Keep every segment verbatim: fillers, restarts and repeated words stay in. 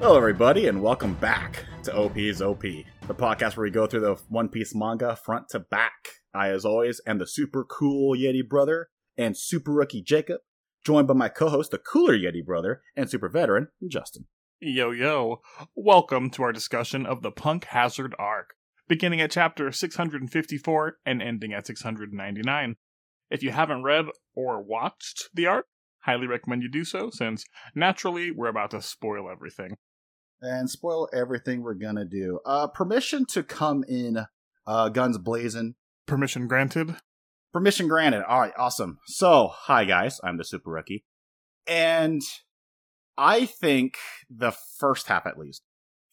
Hello everybody and welcome back to O P's O P, the podcast where we go through the One Piece manga front to back. I, as always, am the super cool Yeti brother and super rookie Jacob, joined by my co-host, the cooler Yeti brother and super veteran Justin. Yo yo, welcome to our discussion of the Punk Hazard arc, beginning at chapter six hundred fifty-four and ending at six hundred ninety-nine. If you haven't read or watched the arc, highly recommend you do so, since naturally we're about to spoil everything. And spoil everything we're gonna do. Uh, permission to come in, uh, guns blazing. Permission granted? Permission granted. Alright, awesome. So, hi guys, I'm the Super Rookie. And I think the first half, at least.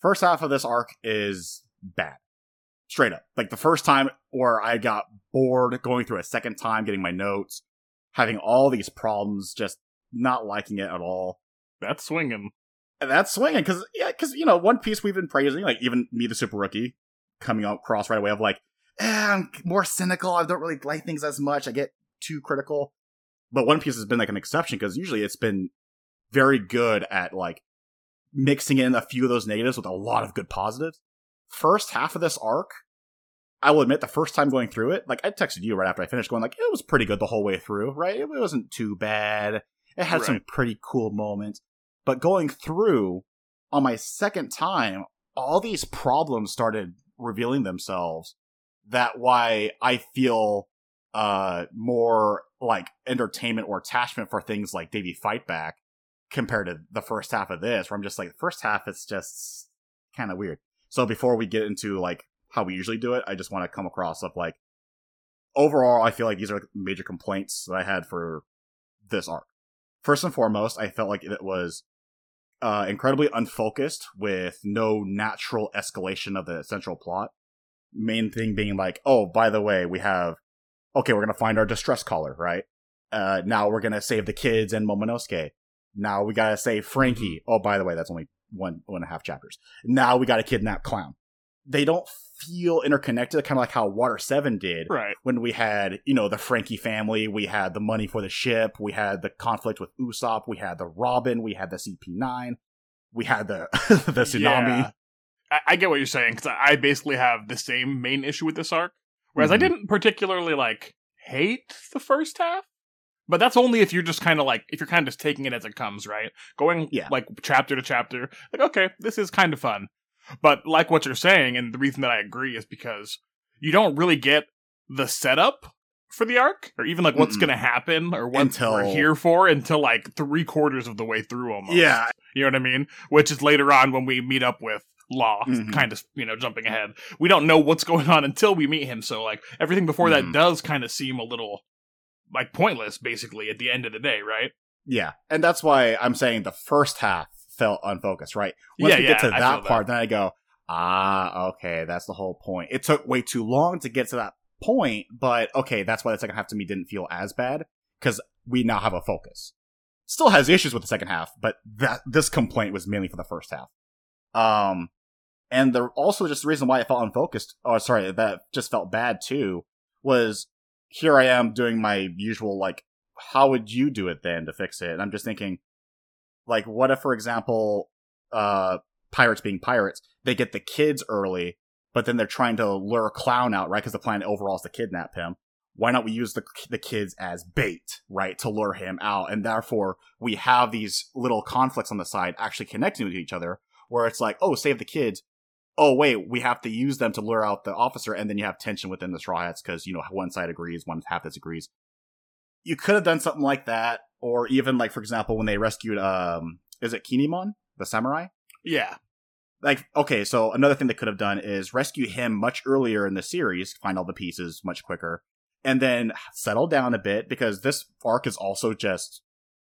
First half of this arc is bad. Straight up. Like, the first time where I got bored, going through a second time, getting my notes, having all these problems, just not liking it at all. That's swinging. And that's swinging, because, yeah, because you know, One Piece we've been praising, like, even me, the Super Rookie, coming across right away of, like, eh, I'm more cynical, I don't really like things as much, I get too critical. But One Piece has been, like, an exception, because usually it's been very good at, like, mixing in a few of those negatives with a lot of good positives. First half of this arc, I will admit, the first time going through it, like, I texted you right after I finished going, like, it was pretty good the whole way through, right? It wasn't too bad. It had right. some pretty cool moments. But going through, on my second time, all these problems started revealing themselves. That why I feel uh, more, like, entertainment or attachment for things like Baby Five compared to the first half of this, where I'm just like, the first half is just kind of weird. So before we get into, like, how we usually do it, I just want to come across of, like, overall, I feel like these are major complaints that I had for this arc. First and foremost, I felt like it was uh, incredibly unfocused with no natural escalation of the central plot. Main thing being like, oh, by the way, we have, okay, we're going to find our distress caller, right? Uh, now we're going to save the kids and Momonosuke. Now we got to save Frankie. Oh, by the way, that's only one, one and a half chapters. Now we got to kidnap Clown. They don't feel interconnected, kind of like how Water seven did. Right. When we had, you know, the Frankie family, we had the money for the ship, we had the conflict with Usopp, we had the Robin, we had the C P nine, we had the the tsunami. Yeah. I-, I get what you're saying, because I-, I basically have the same main issue with this arc, whereas mm-hmm. I didn't particularly, like, hate the first half, but that's only if you're just kind of, like, if you're kind of just taking it as it comes, right? Going, yeah. like, chapter to chapter, like, okay, this is kind of fun. But like what you're saying, and the reason that I agree is because you don't really get the setup for the arc, or even like what's mm-hmm. going to happen, or what until... we're here for, until like three quarters of the way through almost. Yeah. You know what I mean? Which is later on when we meet up with Law, mm-hmm. kind of, you know, jumping ahead. We don't know what's going on until we meet him, so like everything before mm-hmm. that does kind of seem a little like pointless, basically, at the end of the day, right? Yeah, and that's why I'm saying the first half felt unfocused, right? Once yeah, we get yeah, to that part, that. then I go, ah, okay, that's the whole point. It took way too long to get to that point, but okay, that's why the second half to me didn't feel as bad, because we now have a focus. Still has issues with the second half, but that this complaint was mainly for the first half. Um, and the also just the reason why it felt unfocused, oh, sorry, that just felt bad too, was here I am doing my usual, like, how would you do it then to fix it? And I'm just thinking, like, what if, for example, uh, pirates being pirates, they get the kids early, but then they're trying to lure Clown out, right? Because the plan overall is to kidnap him. Why not we use the the kids as bait, right, to lure him out? And therefore, we have these little conflicts on the side actually connecting with each other, where it's like, oh, save the kids. Oh, wait, we have to use them to lure out the officer. And then you have tension within the Straw Hats because, you know, one side agrees, one half disagrees. You could have done something like that. Or even, like, for example, when they rescued, um, is it Kin'emon, the samurai? Yeah. Like, okay, so another thing they could have done is rescue him much earlier in the series, find all the pieces much quicker, and then settle down a bit, because this arc is also just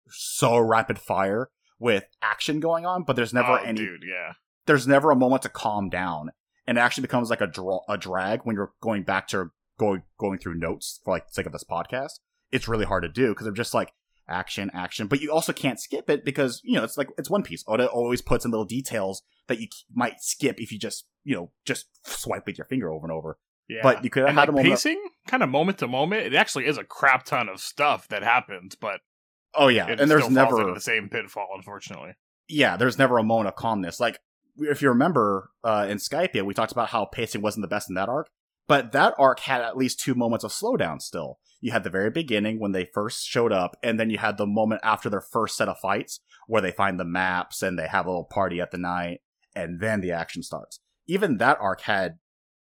so rapid fire with action going on, but there's never oh, any... dude, yeah. There's never a moment to calm down, and it actually becomes, like, a draw, a drag when you're going back to go, going through notes for, like, the sake of this podcast. It's really hard to do, because I'm just like, action, action. But you also can't skip it because, you know, it's like, it's One Piece. Oda always puts in little details that you might skip if you just, you know, just swipe with your finger over and over. Yeah. But you could have and had like a moment. Pacing, of... kind of moment to moment, it actually is a crap ton of stuff that happens, but. Oh, yeah. It and still there's falls never. Into the same pitfall, unfortunately. yeah, there's never a moment of calmness. Like, if you remember uh, in Skypiea, we talked about how pacing wasn't the best in that arc, but that arc had at least two moments of slowdown still. You had the very beginning when they first showed up, and then you had the moment after their first set of fights where they find the maps and they have a little party at the night, and then the action starts. Even that arc had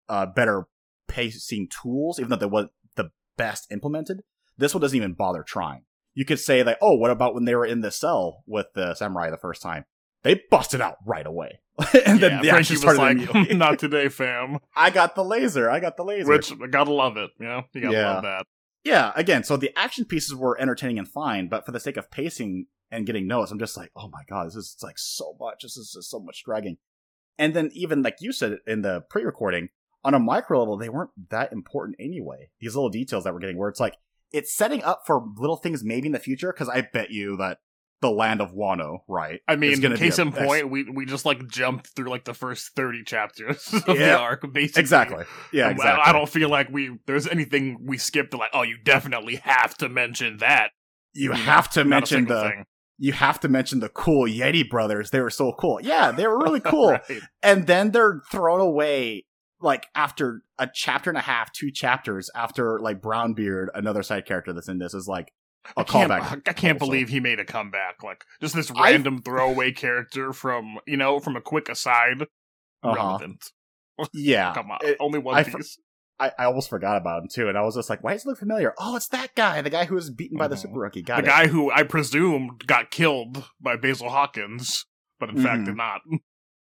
uh, better pacing tools, even though they weren't the best implemented. This one doesn't even bother trying. You could say, like, oh, what about when they were in the cell with the samurai the first time? They busted out right away. And yeah, then the Frankie was like, not today, fam. I got the laser. I got the laser. Which, gotta love it. You know? You gotta yeah. love that. Yeah, again, so the action pieces were entertaining and fine, but for the sake of pacing and getting notes, I'm just like, oh my god, this is like so much. This is just so much dragging. And then even, like you said in the pre-recording, on a micro level, they weren't that important anyway. These little details that we're getting where it's like, it's setting up for little things maybe in the future, because I bet you that the land of Wano, right? I mean, case in point, ex- we we just like jumped through like the first thirty chapters of yeah. the arc, basically. Exactly. Yeah, exactly. I, I don't feel like we there's anything we skipped. Like, oh, you definitely have to mention that. You, you have know, to mention the. Thing. You have to mention the cool Yeti brothers. They were so cool. Yeah, they were really cool. Right. And then they're thrown away. Like, after a chapter and a half, two chapters, after, like, Brownbeard, another side character that's in this, is, like, a I callback. Can't, I can't believe he made a comeback. Like, just this random I've... throwaway character from, you know, from a quick aside. Uh-huh. Relevant. Yeah. Come on. It, Only one I piece. For- I, I almost forgot about him, too, and I was just like, why does he look familiar? Oh, it's that guy, the guy who was beaten mm-hmm. by the super rookie. Got the it. guy who I presumed got killed by Basil Hawkins, but in mm-hmm. fact did not.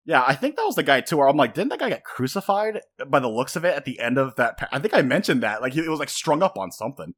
Yeah, I think that was the guy, too, where I'm like, didn't that guy get crucified by the looks of it at the end of that? Pa- I think I mentioned that. Like, it was, like, strung up on something.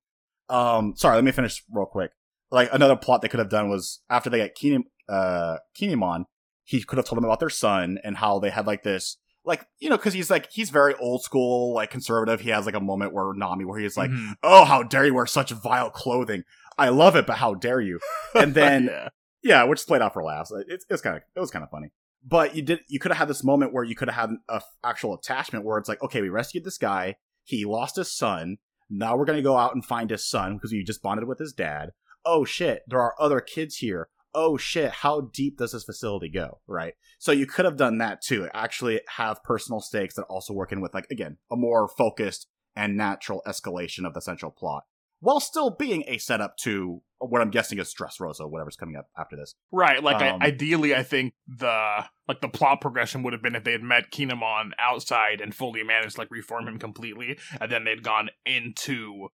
Um, sorry, let me finish real quick. Like, another plot they could have done was, after they got Kine- uh, Kin'emon, he could have told him about their son and how they had, like, this, like, you know, because he's, like, he's very old school, like, conservative. He has, like, a moment where Nami, where he's like, mm-hmm. oh, how dare you wear such vile clothing. I love it, but how dare you? And then, yeah. yeah, which played out for laughs. It, it's kind of, it was kind of funny. But you did. You could have had this moment where you could have had an a f- actual attachment where it's like, okay, we rescued this guy. He lost his son. Now we're going to go out and find his son because we just bonded with his dad. Oh, shit. There are other kids here. Oh, shit. How deep does this facility go? Right. So you could have done that, too. Actually have personal stakes that also work in with, like, again, a more focused and natural escalation of the central plot, while still being a setup to what I'm guessing is Dressrosa, whatever's coming up after this. Right, like, um, I, ideally, I think the like the plot progression would have been if they had met Kin'emon outside and fully managed to, like, reform him completely, and then they'd gone into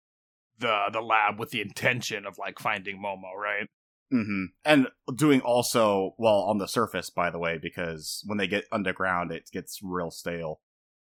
the the lab with the intention of, like, finding Momo, right? Mm-hmm. And doing also, well, on the surface, by the way, because when they get underground, it gets real stale.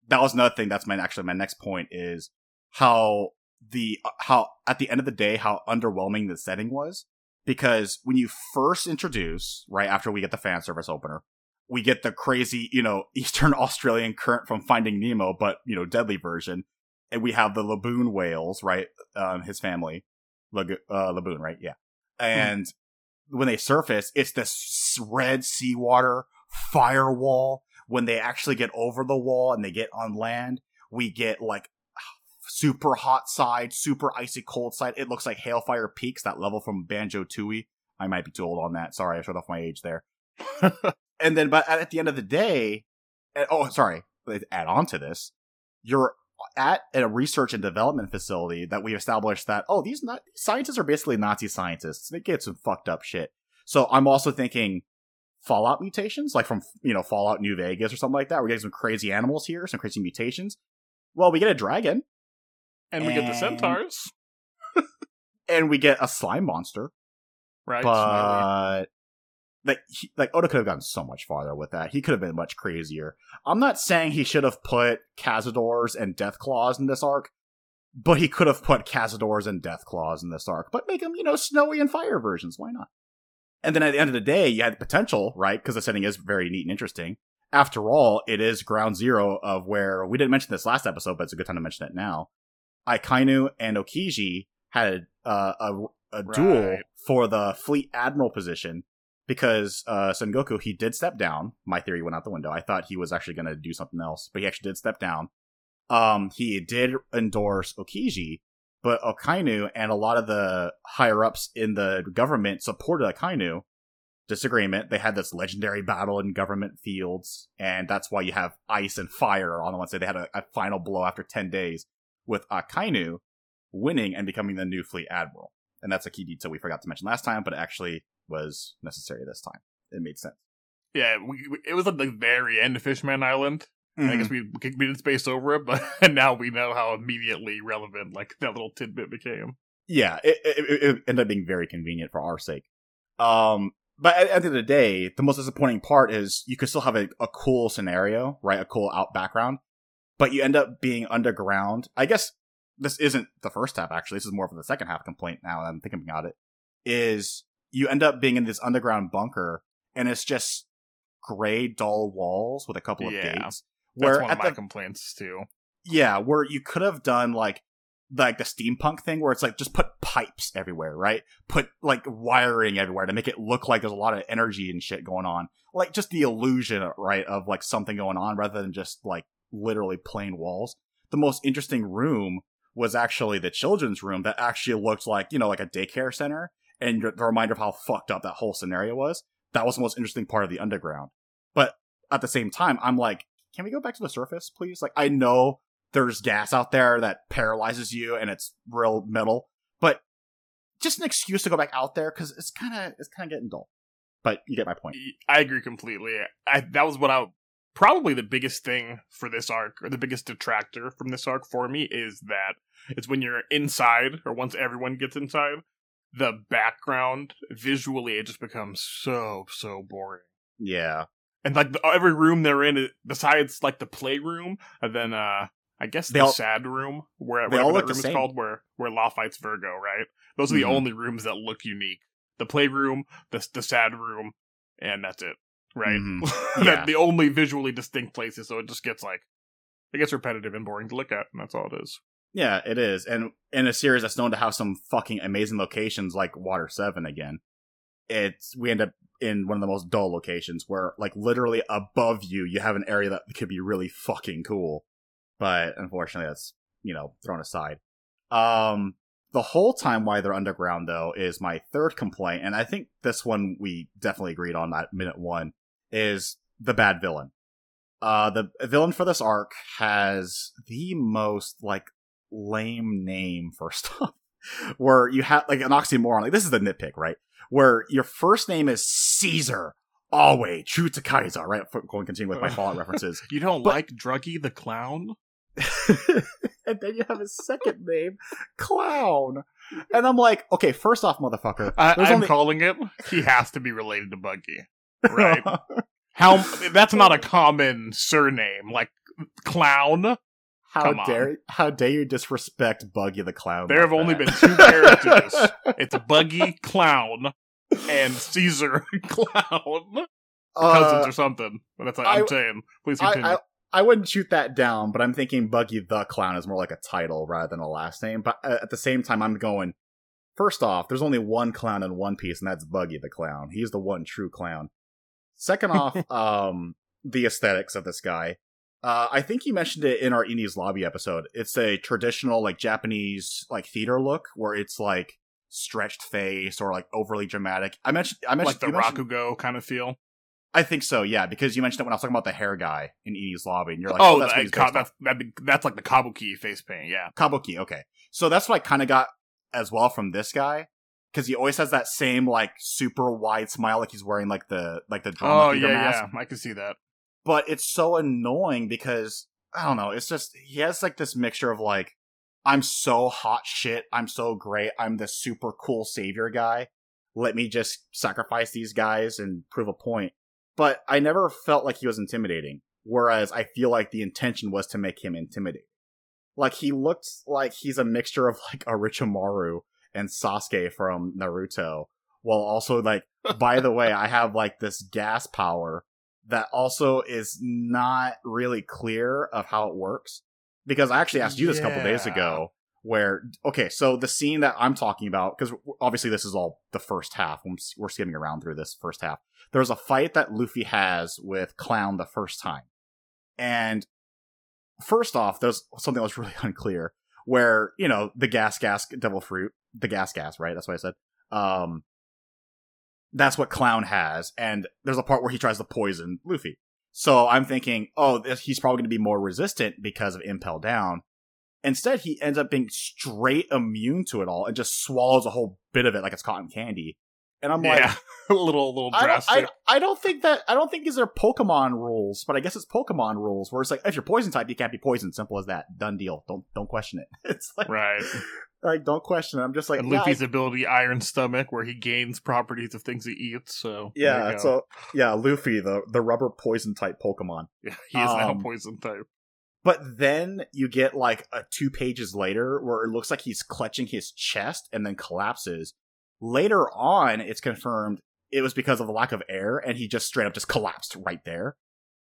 That was another thing, that's my actually my next point, is how... the how at the end of the day how underwhelming the setting was, because when you first introduce, right after we get the fan service opener, we get the crazy, you know, Eastern Australian current from Finding Nemo, but, you know, deadly version, and we have the Laboon whales, right? Um, his family, Lago- uh, Laboon, right? Yeah, and mm-hmm. when they surface, it's this red seawater firewall. When they actually get over the wall and they get on land, we get like. Super hot side, super icy cold side. It looks like Hailfire Peaks, that level from Banjo-Tooie. I might be too old on that. Sorry, I showed off my age there. And then, but at the end of the day, and, oh, sorry, add on to this, you're at a research and development facility that we established that, oh, these not, scientists are basically Nazi scientists. They get some fucked up shit. So I'm also thinking Fallout mutations, like from, you know, Fallout New Vegas or something like that. We're getting some crazy animals here, some crazy mutations. Well, we get a dragon. And we and... get the centaurs. And we get a slime monster. Right. But, like, he, like, Oda could have gotten so much farther with that. He could have been much crazier. I'm not saying he should have put Cazadors and Deathclaws in this arc, but he could have put Cazadors and Deathclaws in this arc. But make them, you know, snowy and fire versions. Why not? And then at the end of the day, you had the potential, right? Because the setting is very neat and interesting. After all, it is ground zero of where, we didn't mention this last episode, but it's a good time to mention it now. Akainu and Aokiji had uh, a, a right. duel for the fleet admiral position because uh, Son Goku, he did step down. My theory went out the window. I thought he was actually going to do something else, but he actually did step down. Um, he did endorse Aokiji, but Akainu and a lot of the higher ups in the government supported Akainu. disagreement. They had this legendary battle in Government Fields, and that's why you have ice and fire on the one side. They had a, a final blow after ten days with Akainu winning and becoming the new fleet admiral. And that's a key detail we forgot to mention last time, but it actually was necessary this time. It made sense. Yeah, we, we, it was at the very end of Fishman Island. Mm-hmm. I guess we, we didn't space over it, but now we know how immediately relevant like that little tidbit became. Yeah, it, it, it ended up being very convenient for our sake. Um, but at, at the end of the day, the most disappointing part is you could still have a, a cool scenario, right? A cool out background, but you end up being underground. I guess this isn't the first half, actually. This is more of the second half complaint now that I'm thinking about it, is you end up being in this underground bunker, and it's just gray, dull walls with a couple of yeah, gates. That's where one of my the, complaints, too. Yeah, where you could have done, like, like the steampunk thing where it's like just put pipes everywhere, right? Put like wiring everywhere to make it look like there's a lot of energy and shit going on. Like just the illusion, right, of like something going on rather than just like literally plain walls. The most interesting room was actually the children's room that actually looked like, you know, like a daycare center, and the reminder of how fucked up that whole scenario was. That was the most interesting part of the underground. But at the same time, I'm like, can we go back to the surface, please? Like, I know there's gas out there that paralyzes you, and it's real metal. But just an excuse to go back out there, because it's kind of it's kind of getting dull. But you get my point. I agree completely. I, that was what I probably the biggest thing for this arc, or the biggest detractor from this arc for me, is that it's when you're inside, or once everyone gets inside, the background visually it just becomes so so boring. Yeah, and like the, every room they're in, besides like the playroom, and then uh. I guess they the all, SAD room, where whatever that room is called, where, where Law fights Virgo, right? Those are the mm-hmm. only rooms that look unique. The playroom, the the SAD room, and that's it, right? Mm-hmm. Yeah. The only visually distinct places, so it just gets like, it gets repetitive and boring to look at, and that's all it is. Yeah, it is. And in a series that's known to have some fucking amazing locations, like Water seven again, it's we end up in one of the most dull locations, where like literally above you, you have an area that could be really fucking cool. But unfortunately, that's, you know, thrown aside. Um, the whole time why they're underground, though, is my third complaint. And I think this one we definitely agreed on at minute one, is the bad villain. Uh, the villain for this arc has the most, like, lame name, first off. Where you have, like, an oxymoron. Like, this is the nitpick, right? Where your first name is Caesar. Always true to Kaiser, right? I'm going to continue with my Fallout references. You don't but, like Druggy the Clown? And then you have his second name, Clown. And I'm like, okay, first off, motherfucker. I, I'm only... calling it, he has to be related to Buggy. Right? How? That's not a common surname. Like, Clown? How dare, how dare you disrespect Buggy the Clown? There like have that. only been two characters. It's Buggy Clown and Caesar Clown. Cousins uh, or something. But that's what I'm I, saying. Please continue. I, I, I wouldn't shoot that down, but I'm thinking Buggy the Clown is more like a title rather than a last name. But at the same time, I'm going, first off, there's only one clown in One Piece, and that's Buggy the Clown. He's the one true clown. Second off, um, the aesthetics of this guy. Uh, I think you mentioned it in our Enies Lobby episode. It's a traditional, like, Japanese, like, theater look, where it's like stretched face or like overly dramatic. I mentioned, I mentioned like the mentioned, Rakugo kind of feel. I think so, yeah, because you mentioned it when I was talking about the hair guy in Enies Lobby, and you're like, oh, oh that's, that, ka- that's, that, that's like the Kabuki face paint, yeah. Kabuki, okay. So that's what I kind of got as well from this guy, because he always has that same like super wide smile, like he's wearing like the like the drama oh, theater yeah, mask. Oh yeah, I can see that. But it's so annoying because I don't know. It's just he has like this mixture of like, I'm so hot shit, I'm so great, I'm the super cool savior guy, let me just sacrifice these guys and prove a point. But I never felt like he was intimidating, whereas I feel like the intention was to make him intimidating. Like, he looked like he's a mixture of, like, Orochimaru and Sasuke from Naruto, while also, like, by the way, I have, like, this gas power that also is not really clear of how it works. Because I actually asked you this yeah. a couple days ago, where, okay, so the scene that I'm talking about, because obviously this is all the first half, we're skimming around through this first half. There's a fight that Luffy has with Clown the first time. And first off, there's something that was really unclear, where, you know, the gas gas devil fruit, the gas gas, right? That's what I said. Um, that's what Clown has. And there's a part where he tries to poison Luffy. So I'm thinking, oh, he's probably going to be more resistant because of Impel Down. Instead, he ends up being straight immune to it all and just swallows a whole bit of it like it's cotton candy. And I'm yeah. like, a little, a little drastic. I don't, I, I don't think that, I don't think these are Pokemon rules, but I guess it's Pokemon rules where it's like, if you're poison type, you can't be poisoned. Simple as that. Done deal. Don't, don't question it. It's like, right. Like, don't question it. I'm just like, and yeah, Luffy's I, ability, Iron Stomach, where he gains properties of things he eats. So, yeah. So, yeah, Luffy, the, the rubber poison type Pokemon. Yeah, he is um, now poison type. But then you get like a two pages later where it looks like he's clutching his chest and then collapses. Later on, it's confirmed it was because of the lack of air and he just straight up just collapsed right there.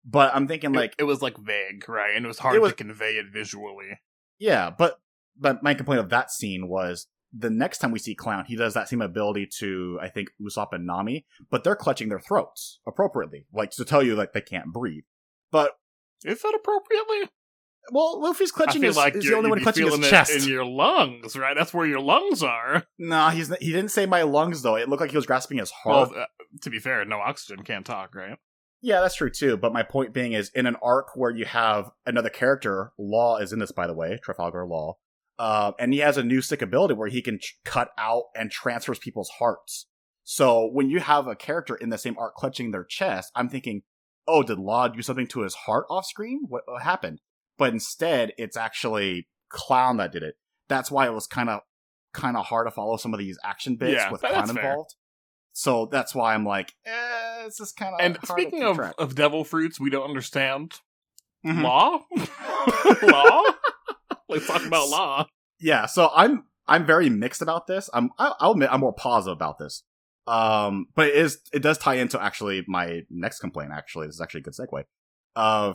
But I'm thinking like... It, it was like vague, right? And it was hard it was, to convey it visually. Yeah, but, but my complaint of that scene was the next time we see Clown, he does that same ability to, I think, Usopp and Nami, but they're clutching their throats appropriately, like to tell you like they can't breathe. But... Is that appropriately? Well, Luffy's clutching his, like is the only one clutching his chest. In your lungs, right? That's where your lungs are. Nah, he's he didn't say my lungs, though. It looked like he was grasping his heart. Well, uh, to be fair, no oxygen, can't talk, right? Yeah, that's true, too. But my point being is, in an arc where you have another character, Law is in this, by the way, Trafalgar Law, uh, and he has a new sick ability where he can ch- cut out and transfers people's hearts. So when you have a character in the same arc clutching their chest, I'm thinking, oh, did Law do something to his heart off screen? What, what happened? But instead, it's actually Clown that did it. That's why it was kind of kind of hard to follow some of these action bits yeah, with Clown involved. Fair. So that's why I'm like, eh, it's just kind of And hard speaking of, of devil fruits, we don't understand mm-hmm. Law? Law? Let's talk about Law. Yeah, so I'm I'm very mixed about this. I'm I'll admit I'm more positive about this. Um, but it is it does tie into actually my next complaint, actually. This is actually a good segue. Of uh,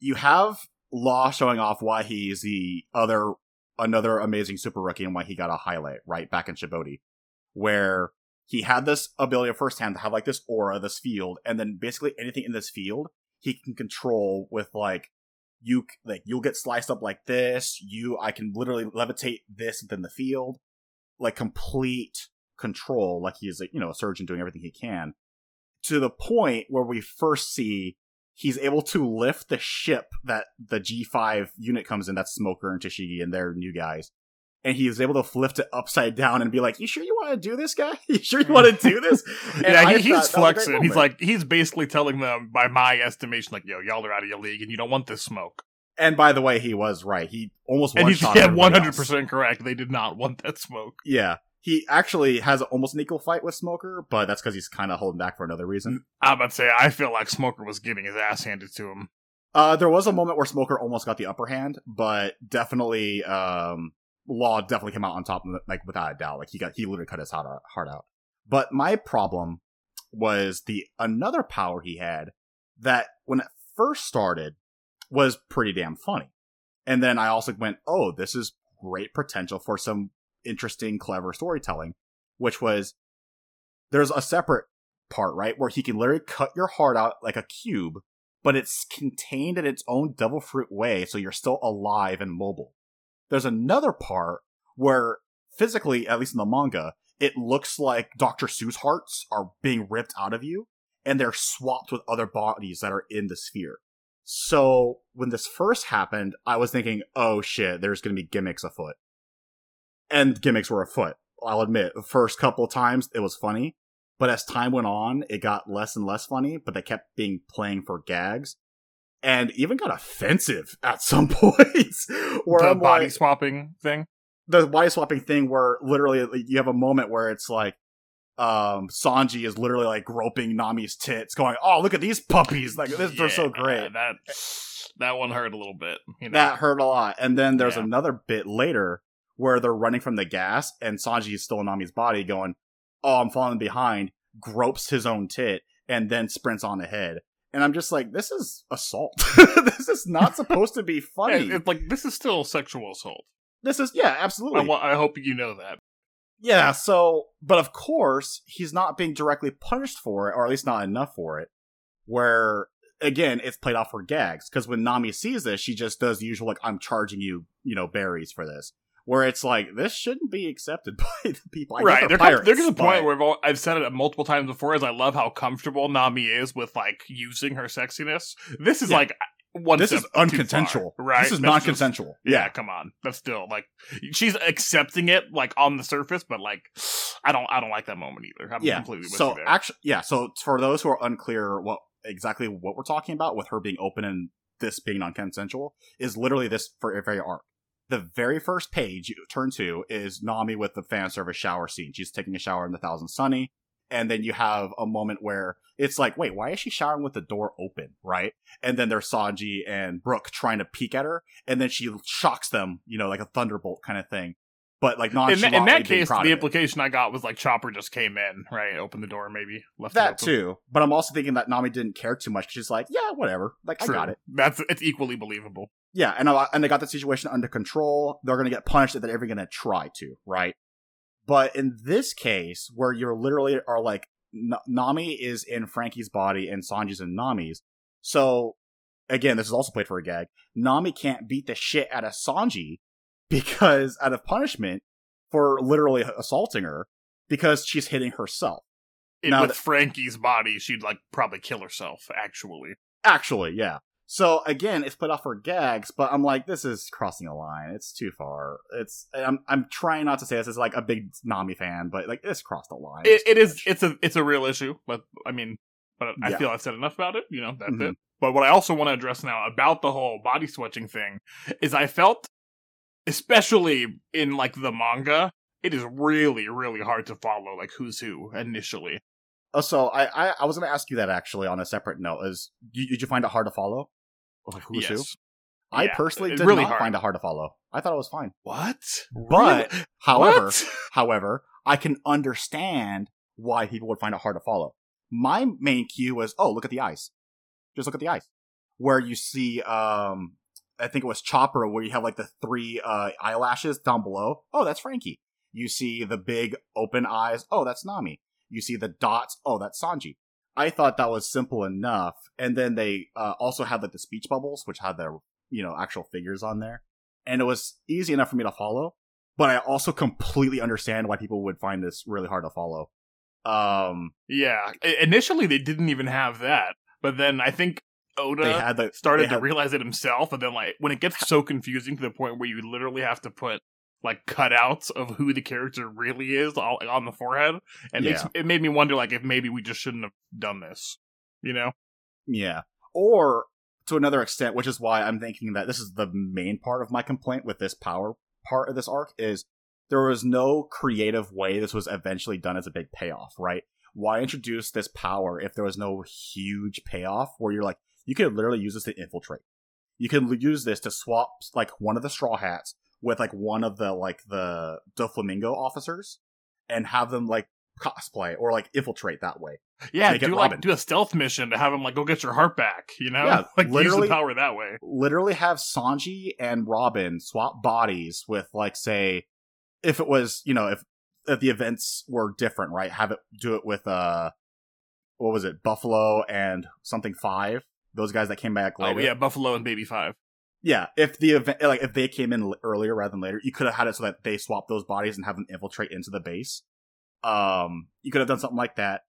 you have Law showing off why he's the other, another amazing super rookie and why he got a highlight, right? Back in Shibuya, where he had this ability firsthand to have like this aura, this field, and then basically anything in this field, he can control with like, you, like, you'll get sliced up like this, you, I can literally levitate this within the field, like complete control, like he is, you know, a surgeon doing everything he can, to the point where we first see he's able to lift the ship that the G five unit comes in. That's Smoker and Tashigi and their new guys. And he's able to lift it upside down and be like, you sure you want to do this, guy? You sure you want to do this? And yeah, he, he's flexing. He's like, he's basically telling them, by my estimation, like, yo, y'all are out of your league and you don't want this smoke. And by the way, he was right. He almost one-shot everybody else. Yeah, one hundred percent correct. They did not want that smoke. Yeah. He actually has almost an equal fight with Smoker, but that's because he's kind of holding back for another reason. I'm about to say, I feel like Smoker was getting his ass handed to him. Uh, there was a moment where Smoker almost got the upper hand, but definitely, um, Law definitely came out on top, like without a doubt. Like he got, he literally cut his heart out. But my problem was the another power he had that, when it first started, was pretty damn funny. And then I also went, oh, this is great potential for some interesting, clever storytelling, which was, there's a separate part, right, where he can literally cut your heart out like a cube, but it's contained in its own devil fruit way, so you're still alive and mobile. There's another part where physically, at least in the manga, it looks like Doctor Seuss hearts are being ripped out of you, and they're swapped with other bodies that are in the sphere. So when this first happened, I was thinking, oh shit, there's going to be gimmicks afoot. And gimmicks were afoot. I'll admit, the first couple of times, it was funny. But as time went on, it got less and less funny, but they kept being playing for gags. And even got offensive at some points. Where the I'm body like, swapping thing? The body swapping thing where literally you have a moment where it's like, um, Sanji is literally like groping Nami's tits, going, oh, look at these puppies. Like, this, yeah, they're so great. That, that one hurt a little bit. You know? That hurt a lot. And then there's yeah. another bit later where they're running from the gas, and Sanji is still in Nami's body going, oh, I'm falling behind, gropes his own tit, and then sprints on ahead. And I'm just like, this is assault. This is not supposed to be funny. Yeah, it's like, this is still sexual assault. This is, yeah, absolutely. I, well, I hope you know that. Yeah, so, but of course, he's not being directly punished for it, or at least not enough for it, where, again, it's played off for gags, because when Nami sees this, she just does the usual, like, I'm charging you, you know, berries for this. where it's like, this shouldn't be accepted by the people. I right, they're, pirates, they're to the point where I've, all, I've said it multiple times before, is I love how comfortable Nami is with, like, using her sexiness. This is, yeah. like, one This is unconsensual. Far, right? This is non-consensual. Yeah, yeah, come on. That's still, like, she's accepting it, like, on the surface, but, like, I don't I don't like that moment either. I'm yeah. completely with so, you there. Actually, yeah, so for those who are unclear what exactly what we're talking about with her being open and this being non-consensual, is literally this for a very arc. The very first page you turn to is Nami with the fan service shower scene. She's taking a shower in the Thousand Sunny. And then you have a moment where it's like, wait, why is she showering with the door open, right? And then there's Sanji and Brook trying to peek at her. And then she shocks them, you know, like a thunderbolt kind of thing. But like nonchalantly. In, in that case, the implication I got was like Chopper just came in, right? Opened the door, maybe left that it open. too. But I'm also thinking that Nami didn't care too much. She's like, yeah, whatever. Like True. I got it. That's it's equally believable. Yeah, and I, and they got the situation under control. They're gonna get punished if they're ever gonna try to, right? But in this case, where you're literally are like N- Nami is in Frankie's body and Sanji's in Nami's, so again, this is also played for a gag. Nami can't beat the shit out of Sanji. Because out of punishment for literally assaulting her, because she's hitting herself. It, now, with th- Frankie's body, she'd like probably kill herself, actually. Actually, yeah. So again, it's put off for gags, but I'm like, this is crossing a line. It's too far. It's I'm I'm trying not to say this as like a big Nami fan, but like it's crossed a line. It, it is. It's a it's a real issue. But I mean, but I yeah. feel I've said enough about it. You know, that's mm-hmm. it. But what I also want to address now about the whole body switching thing is I felt. Especially in, like, the manga, it is really, really hard to follow, like, who's who initially. Oh, so I, I, I was going to ask you that, actually, on a separate note. Is you, Did you find it hard to follow? Like, who's yes. who? I yeah, personally did really not hard. find it hard to follow. I thought it was fine. What? But, really? however, what? however, I can understand why people would find it hard to follow. My main cue was, oh, look at the eyes. Just look at the eyes. Where you see... um. I think it was Chopper, where you have like the three uh, eyelashes down below. Oh, that's Frankie. You see the big open eyes. Oh, that's Nami. You see the dots. Oh, that's Sanji. I thought that was simple enough. And then they uh, also had like the speech bubbles, which had their, you know, actual figures on there. And it was easy enough for me to follow. But I also completely understand why people would find this really hard to follow. Um, yeah. Initially, they didn't even have that. But then I think... Oda they had the, started they had, to realize it himself, and then like when it gets so confusing to the point where you literally have to put like cutouts of who the character really is all, on the forehead, and yeah. it made me wonder like if maybe we just shouldn't have done this, you know? Yeah. Or to another extent, which is why I'm thinking that this is the main part of my complaint with this power part of this arc is there was no creative way this was eventually done as a big payoff, right? Why introduce this power if there was no huge payoff where you're like, you could literally use this to infiltrate. You can use this to swap like one of the Straw Hats with like one of the like the Doflamingo officers and have them like cosplay or like infiltrate that way. Yeah, do like do a stealth mission to have them like go get your heart back, you know? Yeah, like use the power that way. Literally have Sanji and Robin swap bodies with like say if it was, you know, if, if the events were different, right? Have it do it with uh what was it? Buffalo and something five. Those guys that came back later. Oh yeah, Buffalo and Baby Five. Yeah, if the event, like if they came in earlier rather than later, you could have had it so that they swapped those bodies and have them infiltrate into the base. Um, you could have done something like that,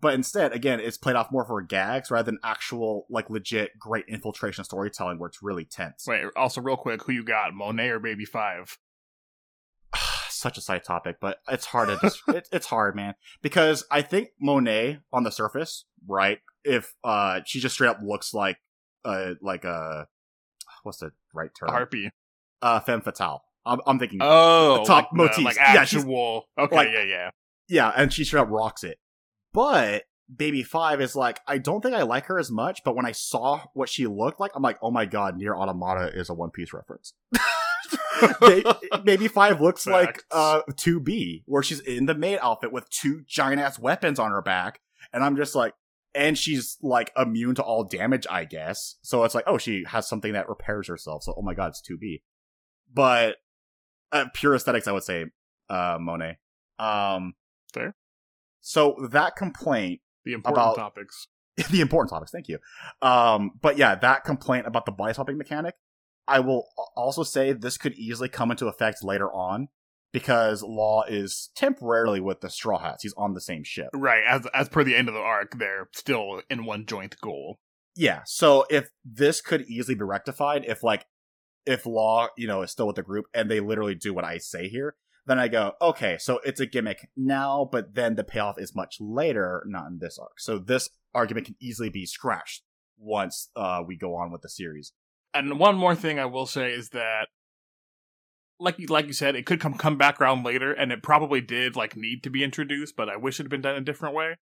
but instead, again, it's played off more for gags rather than actual like legit great infiltration storytelling where it's really tense. Wait, also real quick, who you got, Monet or Baby Five? Such a side topic, but it's hard to just, it, it's hard, man, because I think Monet on the surface, right? If uh, she just straight up looks like uh, like a what's the right term? Harpy, uh, femme fatale. I'm, I'm thinking. Oh, the top like, the, like actual. Yeah, okay, like, yeah, yeah, yeah. And she straight up rocks it. But Baby Five is like, I don't think I like her as much. But when I saw what she looked like, I'm like, oh my god, Nier Automata is a One Piece reference. Baby Five looks Facts. like uh two B, where she's in the maid outfit with two giant ass weapons on her back, and I'm just like. And she's, like, immune to all damage, I guess. So it's like, oh, she has something that repairs herself. So, oh my god, it's two B. But, uh, pure aesthetics, I would say, uh, Monet. Um, Fair. So, that complaint... The important about, topics. The important topics, thank you. Um, but yeah, that complaint about the body swapping mechanic, I will also say this could easily come into effect later on, because Law is temporarily with the Straw Hats. He's on the same ship. Right, as as per the end of the arc, they're still in one joint goal. Yeah, so if this could easily be rectified, if like, if Law, you know, is still with the group, and they literally do what I say here, then I go, okay, so it's a gimmick now, but then the payoff is much later, not in this arc. So this argument can easily be scratched once uh, we go on with the series. And one more thing I will say is that, like you, like you said, it could come, come back around later, and it probably did like need to be introduced, but I wish it had been done a different way.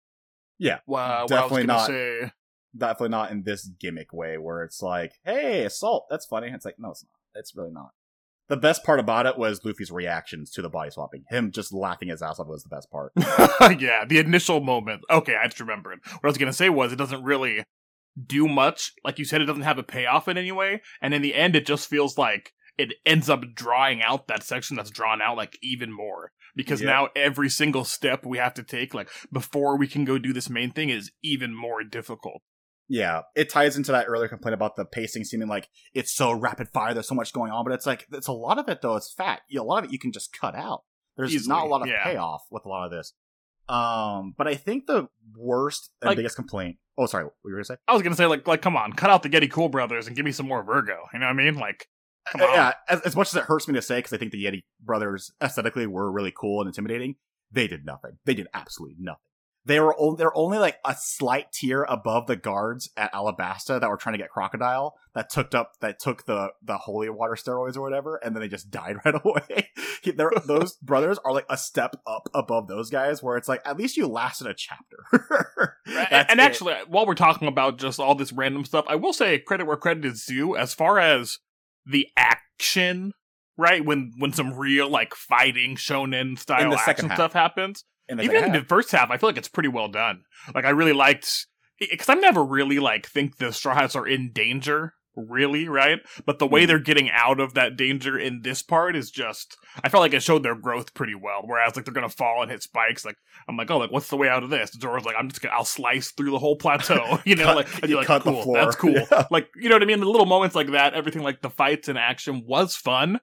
Yeah, well, definitely well, I was gonna not. Say... Definitely not in this gimmick way where it's like, hey, assault, that's funny. It's like, no, it's not. It's really not. The best part about it was Luffy's reactions to the body swapping. Him just laughing his ass off was the best part. Yeah, the initial moment. Okay, I just remembered. What I was going to say was it doesn't really do much. Like you said, it doesn't have a payoff in any way. And in the end, it just feels like it ends up drawing out that section that's drawn out like even more. Because yep. Now every single step we have to take, like before we can go do this main thing, is even more difficult. Yeah, it ties into that earlier complaint about the pacing seeming like it's so rapid fire, there's so much going on, but it's like, it's a lot of it though, it's fat. You know, a lot of it you can just cut out. There's Easily, not a lot of yeah. payoff with a lot of this. Um, but I think the worst and like, biggest complaint... Oh, sorry, what were you going to say? I was going to say, like, like, come on, cut out the Yeti Cool Brothers and give me some more Virgo, you know what I mean? Like, come on. Yeah, as, as much as it hurts me to say, because I think the Yeti Brothers aesthetically were really cool and intimidating, they did nothing. They did absolutely nothing. They were only, they're only like a slight tier above the guards at Alabasta that were trying to get Crocodile that took up that took the, the holy water steroids or whatever, and then they just died right away. Those brothers are like a step up above those guys, where it's like at least you lasted a chapter. and and actually, while we're talking about just all this random stuff, I will say credit where credit is due as far as the action. Right when when some real like fighting shonen style action stuff happens. In Even in the first half, I feel like it's pretty well done. Like, I really liked... Because I never really, like, think the Straw Hats are in danger, really, right? But the way mm-hmm. they're getting out of that danger in this part is just... I felt like it showed their growth pretty well, whereas, like, they're gonna fall and hit spikes. Like, I'm like, oh, like, what's the way out of this? Zoro's like, I'm just gonna... I'll slice through the whole plateau, you know? cut, like, and you're like, cool, that's cool. Yeah. Like, you know what I mean? The little moments like that, everything, like, the fights and action was fun,